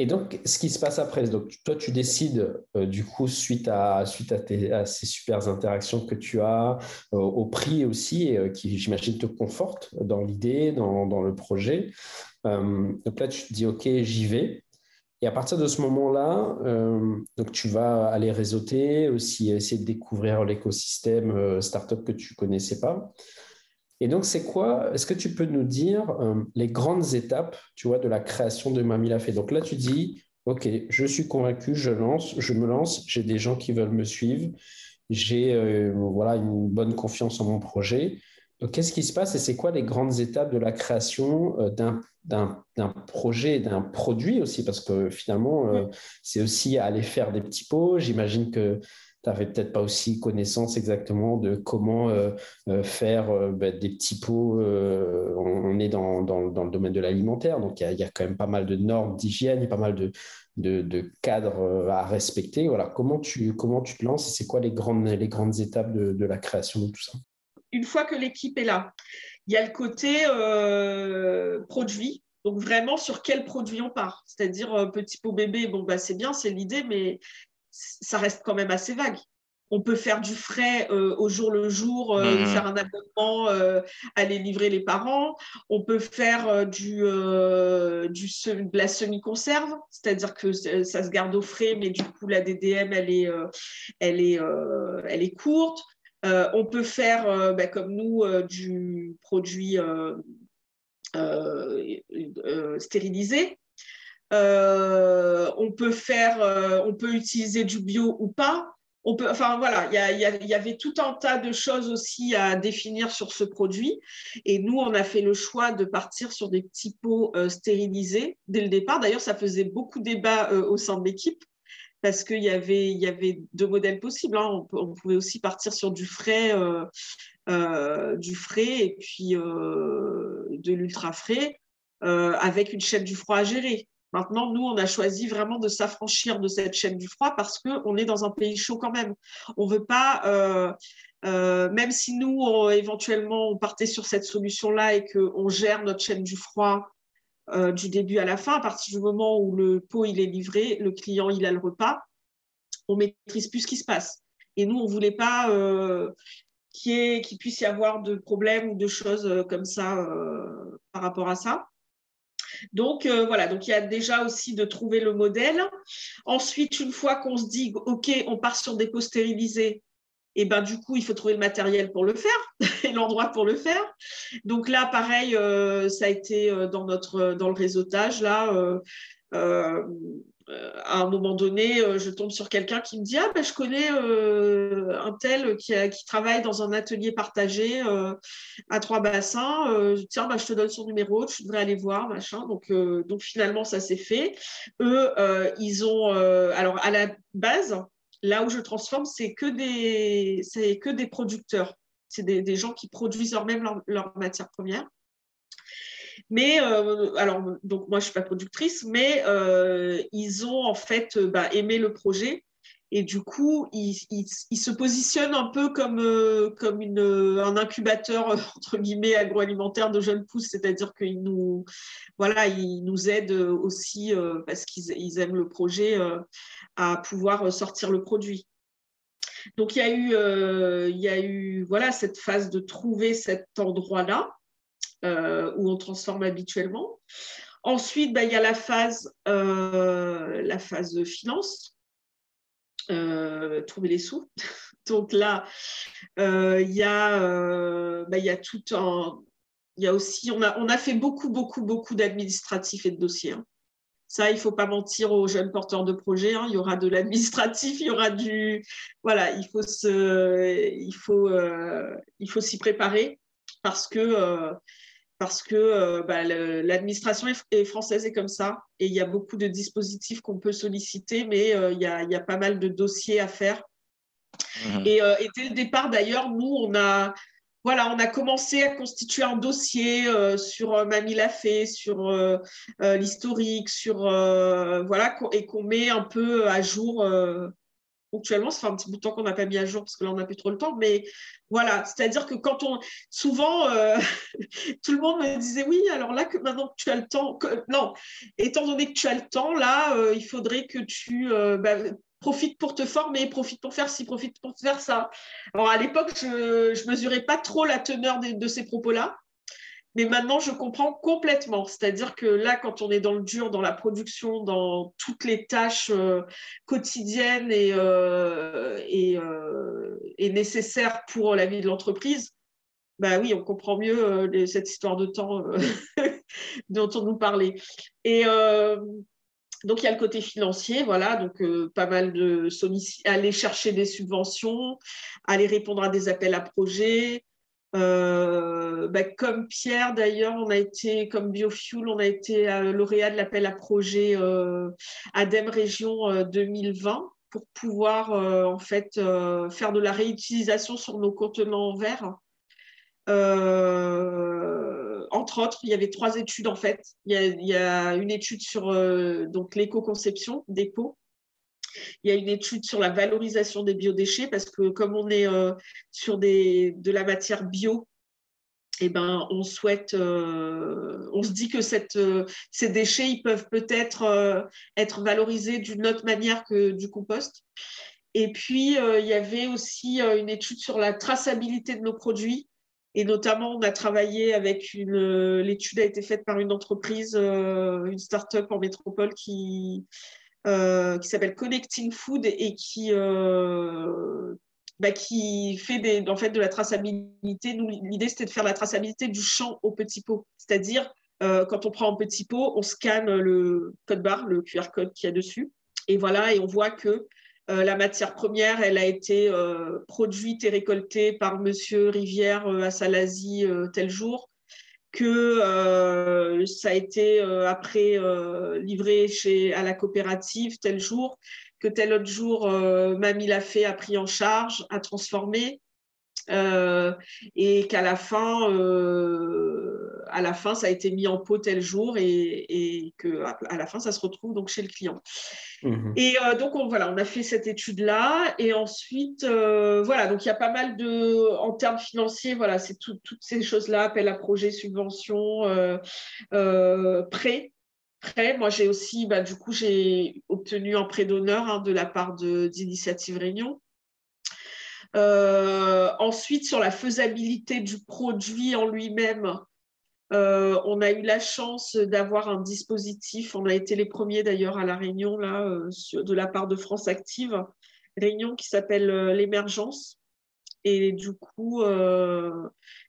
Et donc, ce qui se passe après, donc, toi, tu décides, euh, du coup, suite, à, suite à, tes, à ces super interactions que tu as, euh, au prix aussi, et, euh, qui, j'imagine, te conforte dans l'idée, dans, dans le projet. Euh, donc là, tu te dis, OK, j'y vais. Et à partir de ce moment-là, euh, donc, tu vas aller réseauter, aussi essayer de découvrir l'écosystème euh, startup que tu ne connaissais pas. Et donc, c'est quoi ? Est-ce que tu peux nous dire euh, les grandes étapes, tu vois, de la création de Mamie Lafé ? Donc là, tu dis, OK, je suis convaincu, je lance, je me lance, j'ai des gens qui veulent me suivre, j'ai euh, voilà, une bonne confiance en mon projet. Donc, qu'est-ce qui se passe et c'est quoi les grandes étapes de la création euh, d'un, d'un, d'un projet, d'un produit aussi ? Parce que finalement, euh, c'est aussi aller faire des petits pots. J'imagine que… tu n'avais peut-être pas aussi connaissance exactement de comment euh, euh, faire euh, bah, des petits pots. Euh, on, on est dans, dans, dans le domaine de l'alimentaire, donc il y, y a quand même pas mal de normes d'hygiène, il y a pas mal de, de, de cadres à respecter. Voilà. Comment, tu, comment tu te lances et c'est quoi les grandes, les grandes étapes de, de la création de tout ça ? Une fois que l'équipe est là, Il y a le côté euh, produit, donc vraiment sur quel produit on part. C'est-à-dire euh, petit pot bébé, bon, bah, c'est bien, c'est l'idée, mais ça reste quand même assez vague. On peut faire du frais euh, au jour le jour, euh, mmh. faire un abonnement, euh, aller livrer les parents. On peut faire euh, du, euh, du de la semi-conserve, c'est-à-dire que ça se garde au frais, mais du coup, la D D M, elle est, euh, elle est, euh, elle est courte. Euh, on peut faire, euh, bah, comme nous, euh, du produit euh, euh, euh, stérilisé. Euh, on peut faire, euh, on peut utiliser du bio ou pas. On peut, enfin voilà, il y, y, y avait tout un tas de choses aussi à définir sur ce produit. Et nous, on a fait le choix de partir sur des petits pots euh, stérilisés dès le départ. D'ailleurs, ça faisait beaucoup débat euh, au sein de l'équipe parce qu'il y avait, y avait deux modèles possibles. Hein. On, on pouvait aussi partir sur du frais, euh, euh, du frais et puis euh, de l'ultra frais euh, avec une chaîne du froid à gérer. Maintenant, nous, on a choisi vraiment de s'affranchir de cette chaîne du froid parce qu'on est dans un pays chaud quand même. On ne veut pas, euh, euh, même si nous, on, éventuellement, on partait sur cette solution-là et qu'on gère notre chaîne du froid euh, du début à la fin, à partir du moment où le pot il est livré, le client il a le repas, on ne maîtrise plus ce qui se passe. Et nous, on ne voulait pas euh, qu'il y ait, qu'il puisse y avoir de problèmes ou de choses comme ça euh, par rapport à ça. Donc, euh, voilà, donc il y a déjà aussi de trouver le modèle. Ensuite, une fois qu'on se dit, OK, on part sur des pots stérilisés, et ben, du coup, il faut trouver le matériel pour le faire et l'endroit pour le faire. Donc là, pareil, euh, ça a été dans, notre, dans le réseautage. Là, euh, euh, à un moment donné, je tombe sur quelqu'un qui me dit, ah, ben, je connais euh, un tel qui, a, qui travaille dans un atelier partagé euh, à Trois-Bassins. Euh, tiens, ben, je te donne son numéro, tu devrais aller voir, machin. Donc, euh, donc finalement, ça s'est fait. Eux, euh, ils ont... Euh, alors, à la base, là où je transforme, c'est que des, c'est que des producteurs. C'est des, des gens qui produisent eux-mêmes leur, leur matière première. Mais, euh, alors, donc moi, je ne suis pas productrice, mais euh, ils ont en fait bah, aimé le projet et du coup, ils, ils, ils se positionnent un peu comme, euh, comme une, un incubateur, entre guillemets, agroalimentaire de jeunes pousses, c'est-à-dire qu'ils nous, voilà, ils nous aident aussi, euh, parce qu'ils ils aiment le projet, euh, à pouvoir sortir le produit. Donc, il y a eu, euh, il y a eu voilà, cette phase de trouver cet endroit-là. Euh, où on transforme habituellement. Ensuite, bah, y a la phase, euh, la phase finance, euh, trouver les sous. Donc là, euh, y a, euh, bah, y a tout un... Y a aussi, on, a, on a fait beaucoup, beaucoup, beaucoup d'administratifs et de dossiers. Hein. Ça, il ne faut pas mentir aux jeunes porteurs de projets. Hein. Il y aura de l'administratif, il y aura du... Voilà, il faut se, il faut, euh, il faut s'y préparer. Parce que, euh, parce que euh, bah, l'administration est française est comme ça et il y a beaucoup de dispositifs qu'on peut solliciter, mais euh, il y a, il y a pas mal de dossiers à faire. Mmh. Et, euh, et dès le départ, d'ailleurs, nous, on a, voilà, on a commencé à constituer un dossier euh, sur euh, Mamie Lafé, sur euh, euh, l'historique, sur, euh, voilà, et qu'on met un peu à jour. Euh, Actuellement, ça fait un petit bout de temps qu'on n'a pas mis à jour parce que là, on n'a plus trop le temps. Mais voilà, c'est-à-dire que quand on… Souvent, euh, tout le monde me disait « Oui, alors là, que maintenant que tu as le temps… Que... » Non, étant donné que tu as le temps, là, euh, il faudrait que tu… Euh, bah, profite pour te former, profite pour faire ci, profite pour faire ça. Alors, à l'époque, je ne mesurais pas trop la teneur de, de ces propos-là. Mais maintenant, je comprends complètement. C'est-à-dire que là, quand on est dans le dur, dans la production, dans toutes les tâches euh, quotidiennes et, euh, et, euh, et nécessaires pour la vie de l'entreprise, bah oui, on comprend mieux euh, les, cette histoire de temps euh, dont on nous parlait. Et euh, donc, il y a le côté financier, voilà, donc euh, pas mal de solliciter, aller chercher des subventions, aller répondre à des appels à projets. Euh, bah, comme Pierre d'ailleurs, on a été comme Biofuel, on a été euh, lauréat de l'appel à projet euh, ADEME Région euh, deux mille vingt pour pouvoir euh, en fait euh, faire de la réutilisation sur nos contenants en verre. Euh, entre autres, il y avait trois études en fait. Il y a, il y a une étude sur euh, donc l'éco-conception des pots. Il y a une étude sur la valorisation des biodéchets parce que comme on est euh, sur des, de la matière bio, eh ben, on souhaite, euh, on se dit que cette, euh, ces déchets, ils peuvent peut-être euh, être valorisés d'une autre manière que du compost. Et puis, euh, il y avait aussi euh, une étude sur la traçabilité de nos produits. Et notamment, on a travaillé avec une... Euh, l'étude a été faite par une entreprise, euh, une start-up en métropole qui, euh, qui s'appelle Connecting Food et qui... Euh, Bah, qui fait des, en fait, de la traçabilité. Nous, l'idée, c'était de faire la traçabilité du champ au petit pot. C'est-à-dire, euh, quand on prend un petit pot, on scanne le code barre, le Q R code qu'il y a dessus. Et voilà, et on voit que euh, la matière première, elle a été euh, produite et récoltée par Monsieur Rivière euh, à Salazie euh, tel jour, que euh, ça a été euh, après euh, livré chez, à la coopérative tel jour, que tel autre jour, euh, Mamie Lafé a pris en charge, a transformé, euh, et qu'à la fin, euh, à la fin, ça a été mis en pot tel jour, et, et qu'à la fin, ça se retrouve donc chez le client. Mmh. Et euh, donc, on, voilà, on a fait cette étude-là, et ensuite, euh, voilà, donc il y a pas mal de, en termes financiers, voilà, c'est tout, toutes ces choses-là, appel à projet, subvention, euh, euh, prêt. Après, moi, j'ai aussi, bah, du coup, j'ai obtenu un prêt d'honneur hein, de la part de, d'Initiative Réunion. Euh, ensuite, sur la faisabilité du produit en lui-même, euh, on a eu la chance d'avoir un dispositif. On a été les premiers, d'ailleurs, à la Réunion, là, euh, sur, de la part de France Active Réunion, qui s'appelle euh, l'émergence. Et du coup, euh,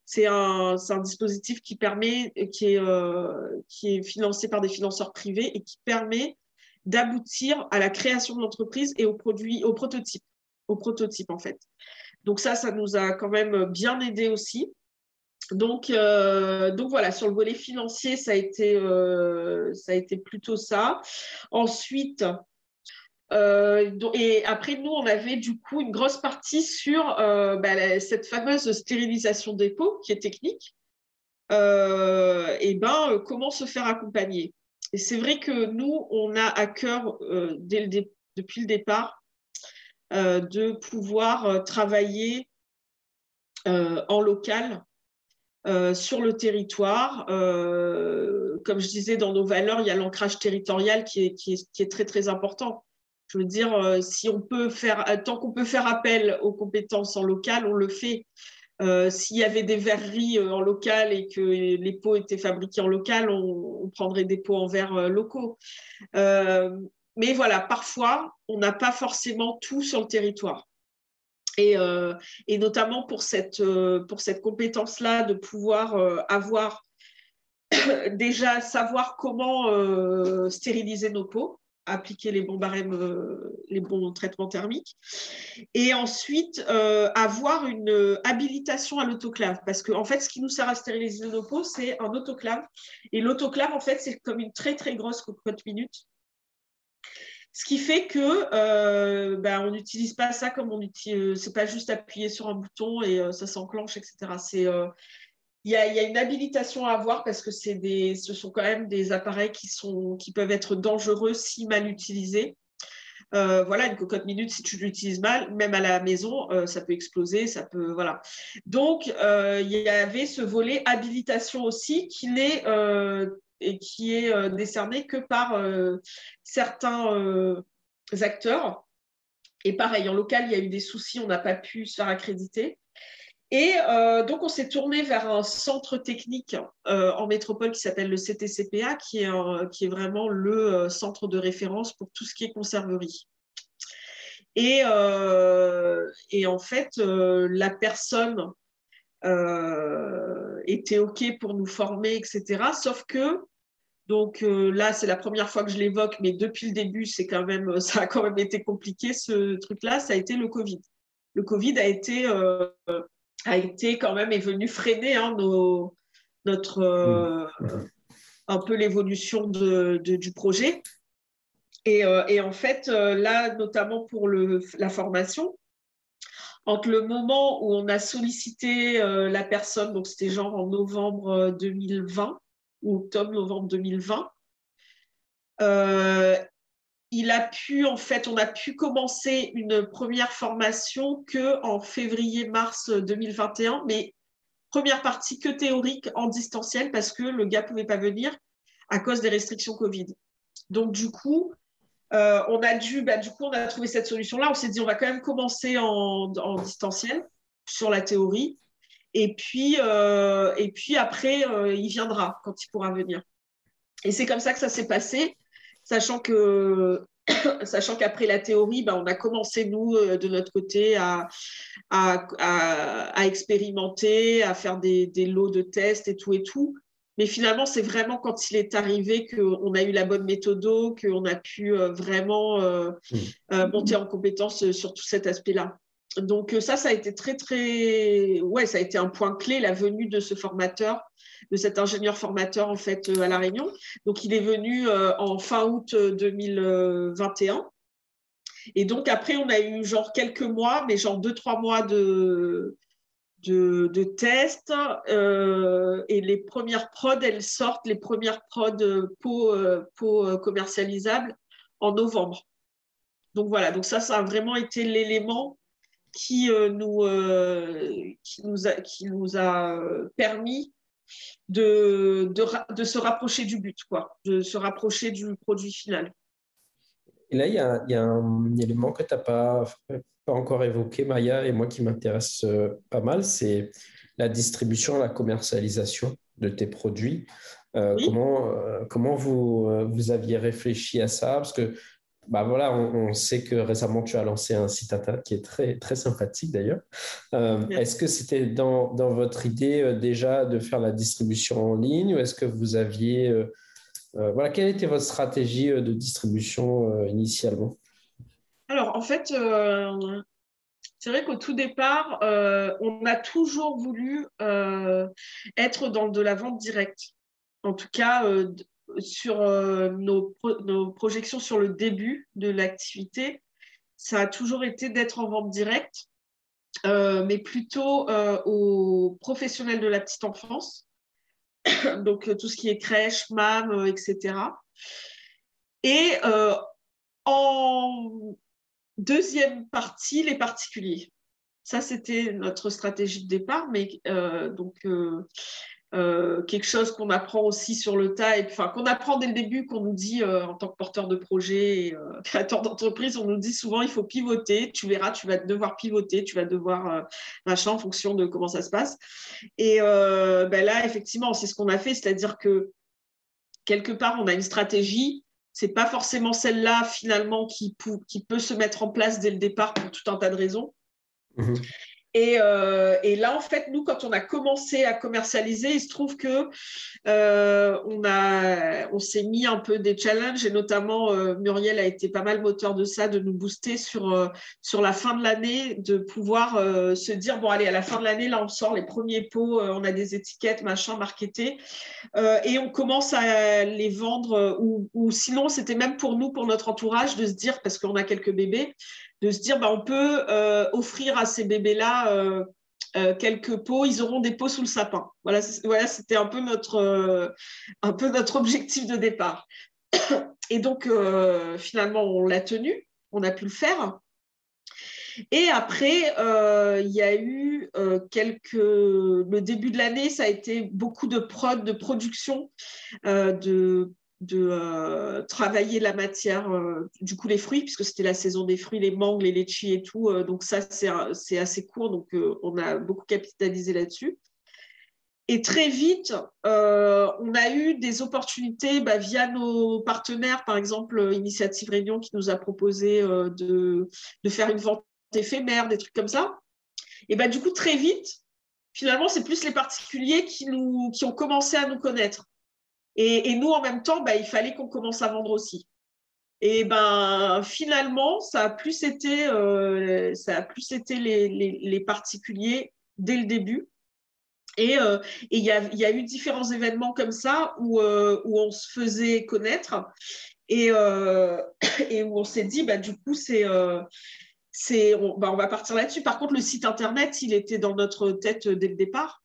c'est, un, c'est un dispositif qui, permet, qui, est, euh, qui est financé par des financeurs privés et qui permet d'aboutir à la création de l'entreprise et au produit, au prototype, au prototype en fait. Donc ça, ça nous a quand même bien aidé aussi. Donc, euh, donc voilà, sur le volet financier, ça a été, euh, ça a été plutôt ça. Ensuite... Euh, et après nous on avait du coup une grosse partie sur euh, bah, la, cette fameuse stérilisation des pots qui est technique euh, et ben euh, comment se faire accompagner, et c'est vrai que nous on a à cœur euh, dès le dé- depuis le départ euh, de pouvoir euh, travailler euh, en local euh, sur le territoire. Euh, comme je disais, dans nos valeurs il y a l'ancrage territorial qui est, qui est, qui est très très important. Je veux dire, si on peut faire, tant qu'on peut faire appel aux compétences en local, on le fait. Euh, s'il y avait des verreries en local et que les pots étaient fabriqués en local, on, on prendrait des pots en verre locaux. Euh, mais voilà, parfois, on n'a pas forcément tout sur le territoire. Et, euh, et notamment pour cette, pour cette compétence-là, de pouvoir avoir déjà savoir comment euh, stériliser nos pots, appliquer les bons barèmes, les bons traitements thermiques, et ensuite euh, avoir une habilitation à l'autoclave, parce que en fait ce qui nous sert à stériliser nos pots c'est un autoclave, et l'autoclave en fait c'est comme une très très grosse cocotte minute, ce qui fait que euh, ben, on n'utilise pas ça comme on utilise, c'est pas juste appuyer sur un bouton et euh, ça s'enclenche, etc. C'est euh, Il y, a, il y a une habilitation à avoir parce que c'est des, ce sont quand même des appareils qui, sont, qui peuvent être dangereux si mal utilisés. Euh, voilà, une cocotte minute, si tu l'utilises mal, même à la maison, euh, ça peut exploser, ça peut... Voilà. Donc, euh, il y avait ce volet habilitation aussi qui n'est, euh, et qui est euh, décerné que par euh, certains euh, acteurs. Et pareil, en local, il y a eu des soucis, on n'a pas pu se faire accréditer. Et euh, donc, on s'est tourné vers un centre technique euh, en métropole qui s'appelle le C T C P A, qui est, un, qui est vraiment le euh, centre de référence pour tout ce qui est conserverie. Et, euh, et en fait, euh, la personne euh, était OK pour nous former, et cetera. Sauf que, donc euh, là, c'est la première fois que je l'évoque, mais depuis le début, c'est quand même, ça a quand même été compliqué, ce truc-là, ça a été le Covid. Le Covid a été... Euh, a été quand même est venu freiner hein, nos, notre euh, un peu l'évolution de, de, du projet et, euh, et en fait là notamment pour le, la formation, entre le moment où on a sollicité euh, la personne, donc c'était genre en novembre deux mille vingt ou octobre-novembre deux mille vingt, euh, il a pu, en fait, on a pu commencer une première formation qu'en février-mars deux mille vingt et un, mais première partie que théorique en distanciel parce que le gars ne pouvait pas venir à cause des restrictions Covid. Donc, du coup, euh, on a dû, bah, du coup, on a trouvé cette solution-là. On s'est dit, on va quand même commencer en, en distanciel sur la théorie. Et puis, euh, et puis après, euh, il viendra quand il pourra venir. Et c'est comme ça que ça s'est passé, sachant que... Sachant qu'après la théorie, ben, on a commencé, nous, de notre côté, à, à, à, à expérimenter, à faire des, des lots de tests et tout et tout. Mais finalement, c'est vraiment quand il est arrivé qu'on a eu la bonne méthode, qu'on a pu vraiment euh, euh, monter en compétence sur tout cet aspect-là. Donc ça, ça a été très, très… Ouais, ça a été un point clé, la venue de ce formateur, de cet ingénieur formateur en fait euh, à La Réunion. Donc, il est venu euh, en fin août deux mille vingt et un. Et donc, après, on a eu genre quelques mois, mais genre deux, trois mois de, de, de tests. Euh, et les premières prods, elles sortent, les premières prods pots euh, euh, commercialisables en novembre. Donc, voilà. Donc, ça, ça a vraiment été l'élément qui, euh, nous, euh, qui, nous a, qui nous a permis De, de, de se rapprocher du but, quoi, de se rapprocher du produit final. Et là, il y a, il y a un élément que tu n'as pas, pas encore évoqué, Maïa, et moi qui m'intéresse pas mal, c'est la distribution, la commercialisation de tes produits. Euh, oui. Comment, euh, comment vous, euh, vous aviez réfléchi à ça? Parce que bah voilà, on, on sait que récemment, tu as lancé un site internet qui est très, très sympathique d'ailleurs. Euh, est-ce que c'était dans, dans votre idée euh, déjà de faire la distribution en ligne ou est-ce que vous aviez… Euh, euh, voilà, quelle était votre stratégie euh, de distribution euh, initialement? Alors, en fait, euh, c'est vrai qu'au tout départ, euh, on a toujours voulu euh, être dans de la vente directe. En tout cas… Euh, sur euh, nos, pro- nos projections sur le début de l'activité, ça a toujours été d'être en vente directe, euh, mais plutôt euh, aux professionnels de la petite enfance, donc euh, tout ce qui est crèche, M A M, euh, et cetera. Et euh, en deuxième partie, les particuliers. Ça, c'était notre stratégie de départ, mais euh, donc... Euh, Euh, quelque chose qu'on apprend aussi sur le tas, et, enfin qu'on apprend dès le début, qu'on nous dit euh, en tant que porteur de projet et euh, créateur d'entreprise, on nous dit souvent il faut pivoter, tu verras, tu vas devoir pivoter, tu vas devoir euh, machin en fonction de comment ça se passe. Et euh, ben là, effectivement, c'est ce qu'on a fait, c'est-à-dire que quelque part, on a une stratégie, c'est pas forcément celle-là finalement qui, pou- qui peut se mettre en place dès le départ pour tout un tas de raisons. Mmh. Et, euh, et là, en fait, nous, quand on a commencé à commercialiser, il se trouve que euh, on a, on s'est mis un peu des challenges, et notamment euh, Muriel a été pas mal moteur de ça, de nous booster sur euh, sur la fin de l'année, de pouvoir euh, se dire bon allez, à la fin de l'année, là, on sort les premiers pots, euh, on a des étiquettes, machin, marketées, euh, et on commence à les vendre. Euh, ou, ou sinon, c'était même pour nous, pour notre entourage, de se dire parce qu'on a quelques bébés. De se dire, bah, on peut euh, offrir à ces bébés-là euh, euh, quelques pots, ils auront des pots sous le sapin. Voilà, voilà c'était un peu, notre, euh, un peu notre objectif de départ. Et donc, euh, finalement, on l'a tenu, on a pu le faire. Et après, euh, il y a eu euh, quelques… Le début de l'année, ça a été beaucoup de prod, de production, euh, de… de euh, travailler la matière, euh, du coup les fruits, puisque c'était la saison des fruits, les mangues, les litchis et tout, euh, donc ça c'est, un, c'est assez court, donc euh, on a beaucoup capitalisé là-dessus. Et très vite, euh, on a eu des opportunités bah, via nos partenaires, par exemple Initiative Réunion qui nous a proposé euh, de, de faire une vente éphémère, des trucs comme ça. Et bah, du coup très vite, finalement c'est plus les particuliers qui, nous, qui ont commencé à nous connaître. Et, et nous, en même temps, bah, il fallait qu'on commence à vendre aussi. Et ben, finalement, ça a plus été, euh, ça a plus été les, les, les particuliers dès le début. Et il euh, y, a, y a eu différents événements comme ça où, euh, où on se faisait connaître et, euh, et où on s'est dit, bah, du coup, c'est… Euh, c'est on, bah, on va partir là-dessus. Par contre, le site internet, il était dans notre tête dès le départ.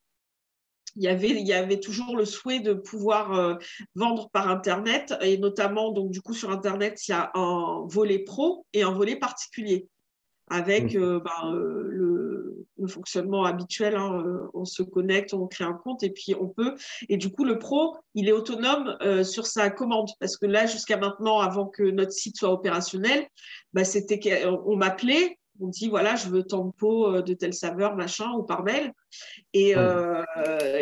Il y, avait, il y avait toujours le souhait de pouvoir euh, vendre par Internet, et notamment, donc, du coup, sur Internet, il y a un volet pro et un volet particulier, avec euh, ben, euh, le, le fonctionnement habituel, hein, on se connecte, on crée un compte et puis on peut. Et du coup, le pro, il est autonome euh, sur sa commande parce que là, jusqu'à maintenant, avant que notre site soit opérationnel, bah, c'était qu'on m'appelait, on dit voilà, je veux tant de pots de telle saveur, machin, ou par mail. Et, euh,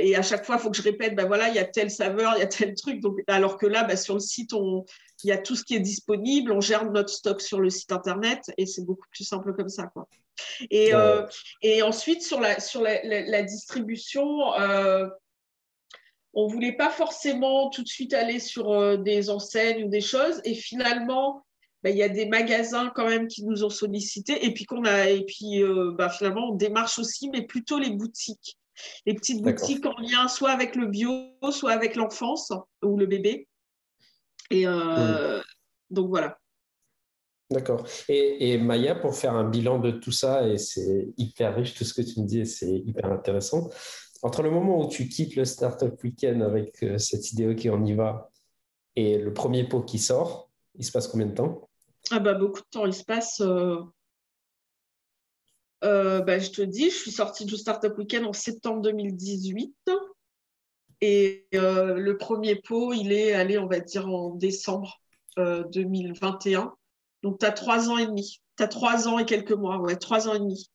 et à chaque fois, il faut que je répète, bah, voilà, il y a telle saveur, il y a tel truc. Donc, alors que là, bah, sur le site, on... il y a tout ce qui est disponible, on gère notre stock sur le site internet et c'est beaucoup plus simple comme ça, quoi. Et, ouais. euh, et ensuite, sur la, sur la, la, la distribution, euh, on ne voulait pas forcément tout de suite aller sur euh, des enseignes ou des choses. Et finalement, bah, y a des magasins quand même qui nous ont sollicités. Et puis, qu'on a, et puis euh, bah, finalement, on démarche aussi, mais plutôt les boutiques. Les petites boutiques en lien soit avec le bio, soit avec l'enfance ou le bébé. Et euh, mmh. donc voilà. D'accord. Et, et Maïa, pour faire un bilan de tout ça, et c'est hyper riche tout ce que tu me dis, et c'est hyper intéressant, entre le moment où tu quittes le Startup Weekend avec euh, cette idée, OK, on y va, et le premier pot qui sort, il se passe combien de temps ? Ah bah, beaucoup de temps. Il se passe, euh... Euh, bah, je te dis, je suis sortie du Startup Weekend en septembre deux mille dix-huit. Et euh, le premier pot, il est allé, on va dire, en décembre euh, deux mille vingt et un. Donc, tu as trois ans et demi. Tu as trois ans et quelques mois, ouais, trois ans et demi.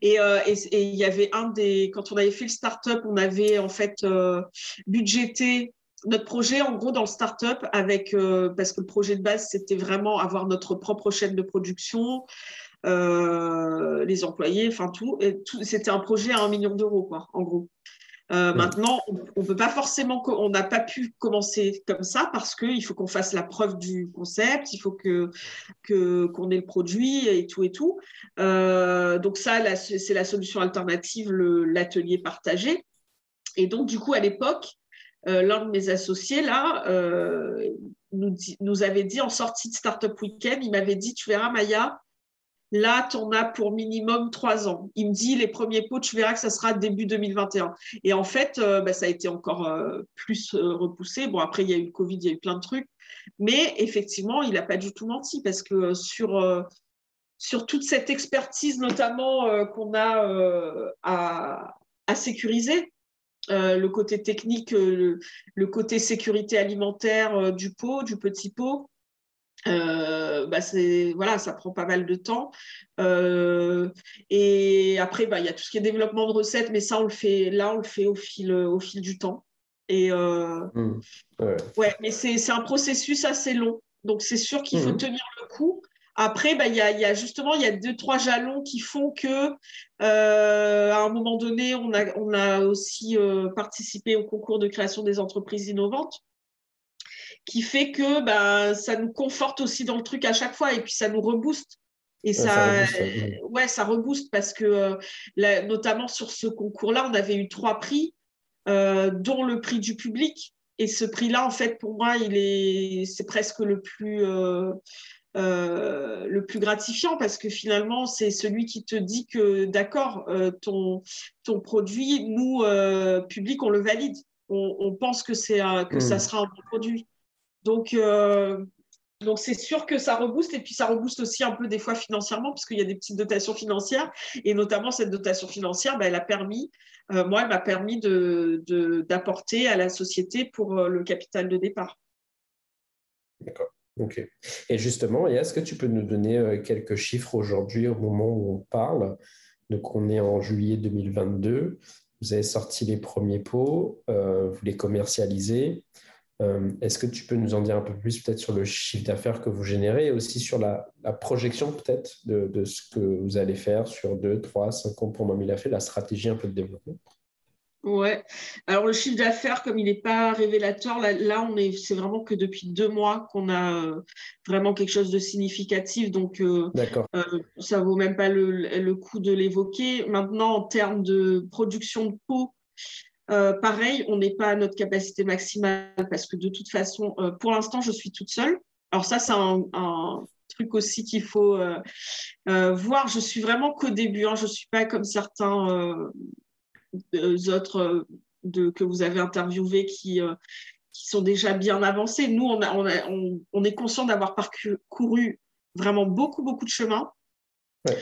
Et il euh, et, et y avait un des... Quand on avait fait le start-up, on avait en fait euh, budgété notre projet, en gros, dans le start-up, avec, euh, parce que le projet de base, c'était vraiment avoir notre propre chaîne de production, euh, les employés, enfin tout, tout. C'était un projet à un million d'euros, quoi, en gros. Euh, maintenant, on peut pas forcément, on n'a pas pu commencer comme ça parce qu'il faut qu'on fasse la preuve du concept, il faut que, que, qu'on ait le produit et tout et tout. Euh, donc ça, la, c'est la solution alternative, le, l'atelier partagé. Et donc, du coup, à l'époque, euh, l'un de mes associés, là, euh, nous, dit, nous avait dit en sortie de Startup Weekend, il m'avait dit, tu verras Maïa, là, tu en as pour minimum trois ans. Il me dit, les premiers pots, tu verras que ça sera début deux mille vingt et un. Et en fait, euh, bah, ça a été encore euh, plus euh, repoussé. Bon, après, il y a eu le Covid, il y a eu plein de trucs. Mais effectivement, il n'a pas du tout menti parce que sur, euh, sur toute cette expertise, notamment, euh, qu'on a euh, à, à sécuriser, euh, le côté technique, euh, le, le côté sécurité alimentaire euh, du pot, du petit pot, Euh, bah c'est, voilà, ça prend pas mal de temps euh, et après bah, y a tout ce qui est développement de recettes, mais ça on le fait, là on le fait au fil, au fil du temps et euh, mmh, ouais. Ouais, mais c'est, c'est un processus assez long, donc c'est sûr qu'il mmh. faut tenir le coup. Après bah, y a, y a justement il y a deux trois jalons qui font que euh, à un moment donné on a, on a aussi euh, participé au concours de création des entreprises innovantes, qui fait que bah, ça nous conforte aussi dans le truc à chaque fois et puis ça nous rebooste. Et ouais, ça, ça rebooste, ouais, ça rebooste parce que euh, là, notamment sur ce concours-là, on avait eu trois prix, euh, dont le prix du public. Et ce prix-là, en fait, pour moi, il est, c'est presque le plus, euh, euh, le plus gratifiant parce que finalement, c'est celui qui te dit que, d'accord, euh, ton, ton produit, nous, euh, public, on le valide. On, on pense que, c'est un, que mmh. ça sera un bon produit. Donc, euh, donc, c'est sûr que ça rebooste. Et puis, ça rebooste aussi un peu des fois financièrement parce qu'il y a des petites dotations financières. Et notamment, cette dotation financière, bah, elle a permis, euh, moi, elle m'a permis de, de, d'apporter à la société pour euh, le capital de départ. D'accord. OK. Et justement, est-ce que tu peux nous donner quelques chiffres aujourd'hui au moment où on parle? Donc, on est en juillet deux mille vingt-deux. Vous avez sorti les premiers pots, euh, vous les commercialisez. Euh, est-ce que tu peux nous en dire un peu plus peut-être sur le chiffre d'affaires que vous générez et aussi sur la, la projection peut-être de, de ce que vous allez faire sur deux, trois, cinq ans pour Mamie Lafé, la stratégie un peu de développement? Ouais. Alors le chiffre d'affaires, comme il n'est pas révélateur, là, là on est, c'est vraiment que depuis deux mois qu'on a euh, vraiment quelque chose de significatif, donc euh, euh, ça vaut même pas le, le coup de l'évoquer. Maintenant, en termes de production de pots, Euh, pareil, on n'est pas à notre capacité maximale parce que de toute façon, euh, pour l'instant, je suis toute seule. Alors ça, c'est un, un truc aussi qu'il faut euh, euh, voir. Je suis vraiment qu'au début, hein. Je ne suis pas comme certains euh, autres euh, de, que vous avez interviewés qui, euh, qui sont déjà bien avancés. Nous, on, a, on, a, on, on est conscient d'avoir parcouru vraiment beaucoup, beaucoup de chemin. Ouais.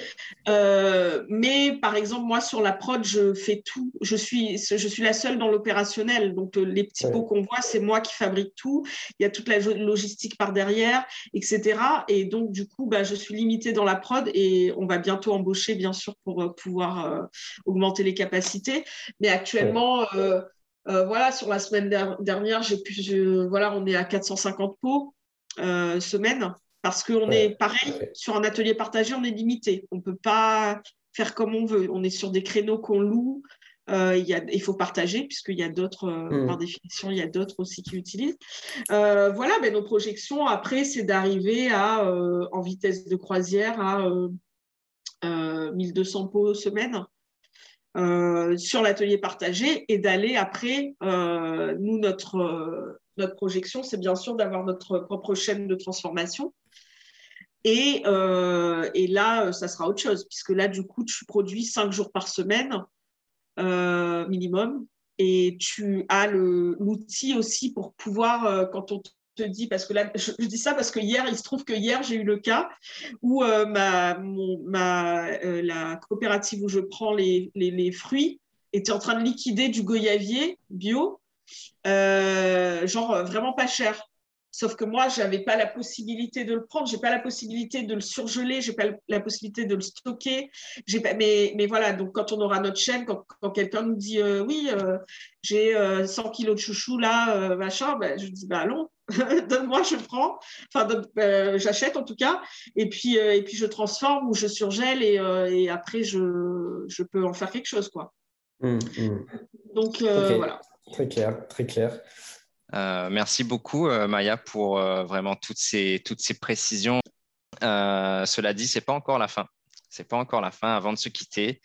Euh, mais par exemple, moi sur la prod, je fais tout. Je suis, je suis la seule dans l'opérationnel. Donc les petits ouais. pots qu'on voit, c'est moi qui fabrique tout. Il y a toute la logistique par derrière, et cetera. Et donc du coup, bah, je suis limitée dans la prod et on va bientôt embaucher, bien sûr, pour pouvoir euh, augmenter les capacités. Mais actuellement, ouais. euh, euh, voilà, sur la semaine dernière, j'ai pu, je, voilà, on est à quatre cent cinquante pots euh, semaine. Parce qu'on ouais, est pareil, ouais. sur un atelier partagé, on est limité. On ne peut pas faire comme on veut. On est sur des créneaux qu'on loue. Euh, y a, il faut partager, puisqu'il y a d'autres, euh, mmh. par définition, il y a d'autres aussi qui utilisent. Euh, voilà, ben, nos projections, après, c'est d'arriver à, euh, en vitesse de croisière à euh, euh, mille deux cents pots semaine euh, sur l'atelier partagé et d'aller après, euh, nous, notre, euh, notre projection, c'est bien sûr d'avoir notre propre chaîne de transformation. Et, euh, et là, ça sera autre chose, puisque là, du coup, tu produis cinq jours par semaine euh, minimum, et tu as le, l'outil aussi pour pouvoir, euh, quand on te dit, parce que là, je, je dis ça parce que hier, il se trouve que hier, j'ai eu le cas où euh, ma, mon, ma, euh, la coopérative où je prends les, les, les fruits était en train de liquider du goyavier bio, euh, genre vraiment pas cher. Sauf que moi, je n'avais pas la possibilité de le prendre, je n'ai pas la possibilité de le surgeler, je n'ai pas la possibilité de le stocker. J'ai pas... mais, mais voilà, donc quand on aura notre chaîne, quand, quand quelqu'un nous dit euh, « oui, euh, j'ai euh, cent kilos de chouchou là, euh, machin bah, », je dis bah, « non, donne-moi, je prends, enfin donne, euh, j'achète en tout cas, et puis, euh, et puis je transforme ou je surgèle et, euh, et après je, je peux en faire quelque chose. » quoi. Mmh, mmh. Donc euh, okay. voilà. Très clair, très clair. Euh, merci beaucoup euh, Maïa pour euh, vraiment toutes ces, toutes ces précisions. Euh, cela dit, c'est pas encore la fin. C'est pas encore la fin. Avant de se quitter,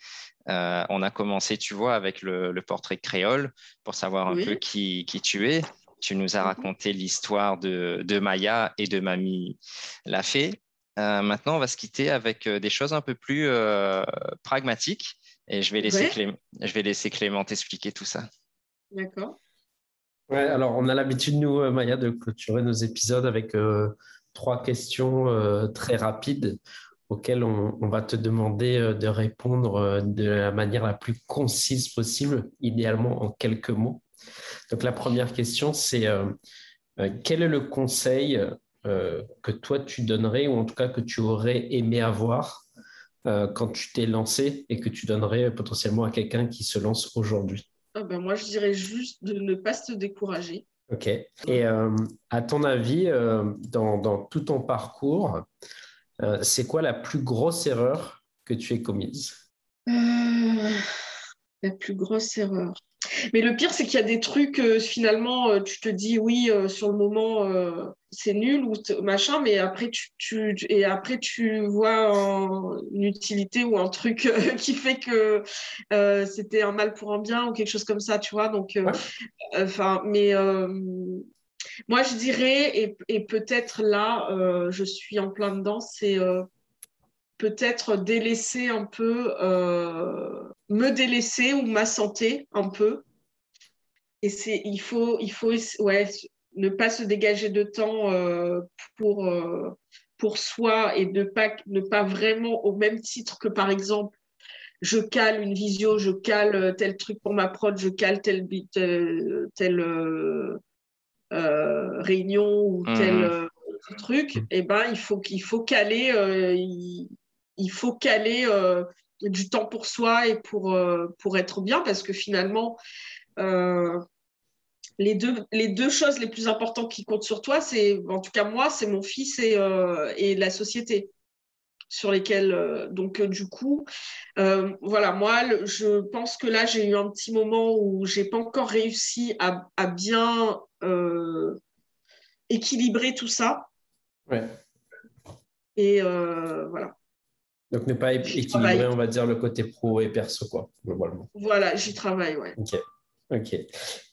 euh, on a commencé, tu vois, avec le, le portrait créole pour savoir un oui. peu qui, qui tu es. Tu nous as raconté l'histoire de, de Maïa et de Mamie Lafé. Euh, maintenant, on va se quitter avec des choses un peu plus euh, pragmatiques et je vais laisser, ouais. Clé... je vais laisser Clément t'expliquer tout ça. D'accord. Ouais, alors on a l'habitude, nous, Maïa, de clôturer nos épisodes avec euh, trois questions euh, très rapides auxquelles on, on va te demander euh, de répondre euh, de la manière la plus concise possible, idéalement en quelques mots. Donc la première question, c'est euh, euh, quel est le conseil euh, que toi tu donnerais, ou en tout cas que tu aurais aimé avoir euh, quand tu t'es lancé et que tu donnerais potentiellement à quelqu'un qui se lance aujourd'hui ? Ben moi, je dirais juste de ne pas se décourager. Ok. Et euh, à ton avis, euh, dans, dans tout ton parcours, euh, c'est quoi la plus grosse erreur que tu aies commise ? euh, La plus grosse erreur. Mais le pire, c'est qu'il y a des trucs, euh, finalement, euh, tu te dis, oui, euh, sur le moment, euh, c'est nul ou machin, mais après tu, tu, et après, tu vois un, une utilité ou un truc euh, qui fait que euh, c'était un mal pour un bien ou quelque chose comme ça, tu vois. Donc, euh, ouais. Mais euh, moi, je dirais, et, et peut-être là, euh, je suis en plein dedans, c'est euh, peut-être délaisser un peu... Euh, me délaisser ou ma santé un peu, et c'est il faut il faut ouais ne pas se dégager de temps euh, pour euh, pour soi, et de pas ne pas vraiment, au même titre que par exemple je cale une visio, je cale tel truc pour ma prod, je cale tel tel, tel euh, euh, réunion ou mmh. tel euh, truc, et ben il faut qu'il faut caler euh, il, il faut caler euh, du temps pour soi et pour, euh, pour être bien, parce que finalement, euh, les, deux, les deux choses les plus importantes qui comptent sur toi, c'est, en tout cas moi, c'est mon fils et, euh, et la société sur lesquelles... Euh, donc, euh, du coup, euh, voilà, moi, le, je pense que là, j'ai eu un petit moment où je n'ai pas encore réussi à, à bien euh, équilibrer tout ça. Ouais. Et euh, voilà. Donc, ne pas équilibrer, on va dire, le côté pro et perso, quoi, globalement. Voilà, j'y travaille, ouais. Ok, ok.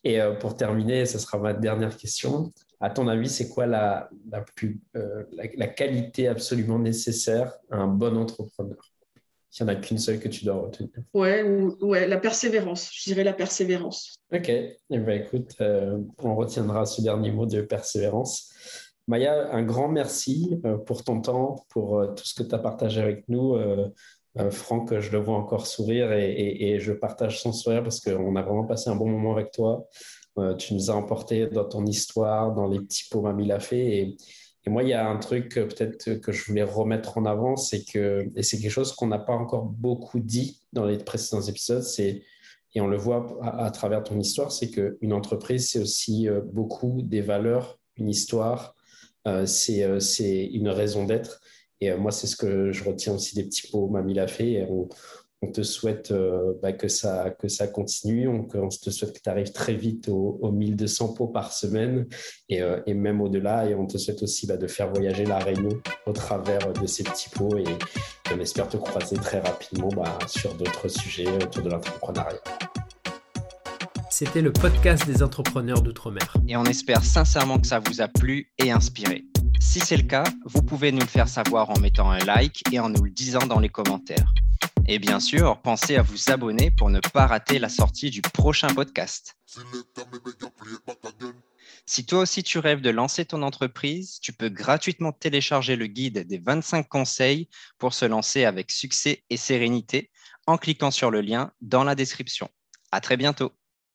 Et euh, pour terminer, ce sera ma dernière question. À ton avis, c'est quoi la, la, plus, euh, la, la qualité absolument nécessaire à un bon entrepreneur ? Il n'y en a qu'une seule que tu dois retenir. Ouais, ou, ouais, la persévérance. Je dirais la persévérance. Ok. Eh bien, écoute, euh, on retiendra ce dernier mot de persévérance. Maïa, un grand merci pour ton temps, pour tout ce que tu as partagé avec nous. Euh, Franck, je le vois encore sourire et, et, et je partage son sourire parce qu'on a vraiment passé un bon moment avec toi. Euh, tu nous as emporté dans ton histoire, dans les petits pots Mamie Lafé. Et, et moi, il y a un truc peut-être que je voulais remettre en avant, c'est que, et c'est quelque chose qu'on n'a pas encore beaucoup dit dans les précédents épisodes, c'est, et on le voit à, à travers ton histoire, c'est qu'une entreprise, c'est aussi euh, beaucoup des valeurs, une histoire, euh, c'est, euh, c'est une raison d'être. Et moi, c'est ce que je retiens aussi des petits pots Mamie Lafé. On, on te souhaite euh, bah, que, ça, que ça continue. On, on te souhaite que tu arrives très vite aux, aux mille deux cents pots par semaine et, euh, et même au-delà. Et on te souhaite aussi bah, de faire voyager la Réunion au travers de ces petits pots. Et, et on espère te croiser très rapidement bah, sur d'autres sujets autour de l'entrepreneuriat. C'était le podcast des entrepreneurs d'outre-mer. Et on espère sincèrement que ça vous a plu et inspiré. Si c'est le cas, vous pouvez nous le faire savoir en mettant un like et en nous le disant dans les commentaires. Et bien sûr, pensez à vous abonner pour ne pas rater la sortie du prochain podcast. Si toi aussi tu rêves de lancer ton entreprise, tu peux gratuitement télécharger le guide des vingt-cinq conseils pour se lancer avec succès et sérénité en cliquant sur le lien dans la description. À très bientôt.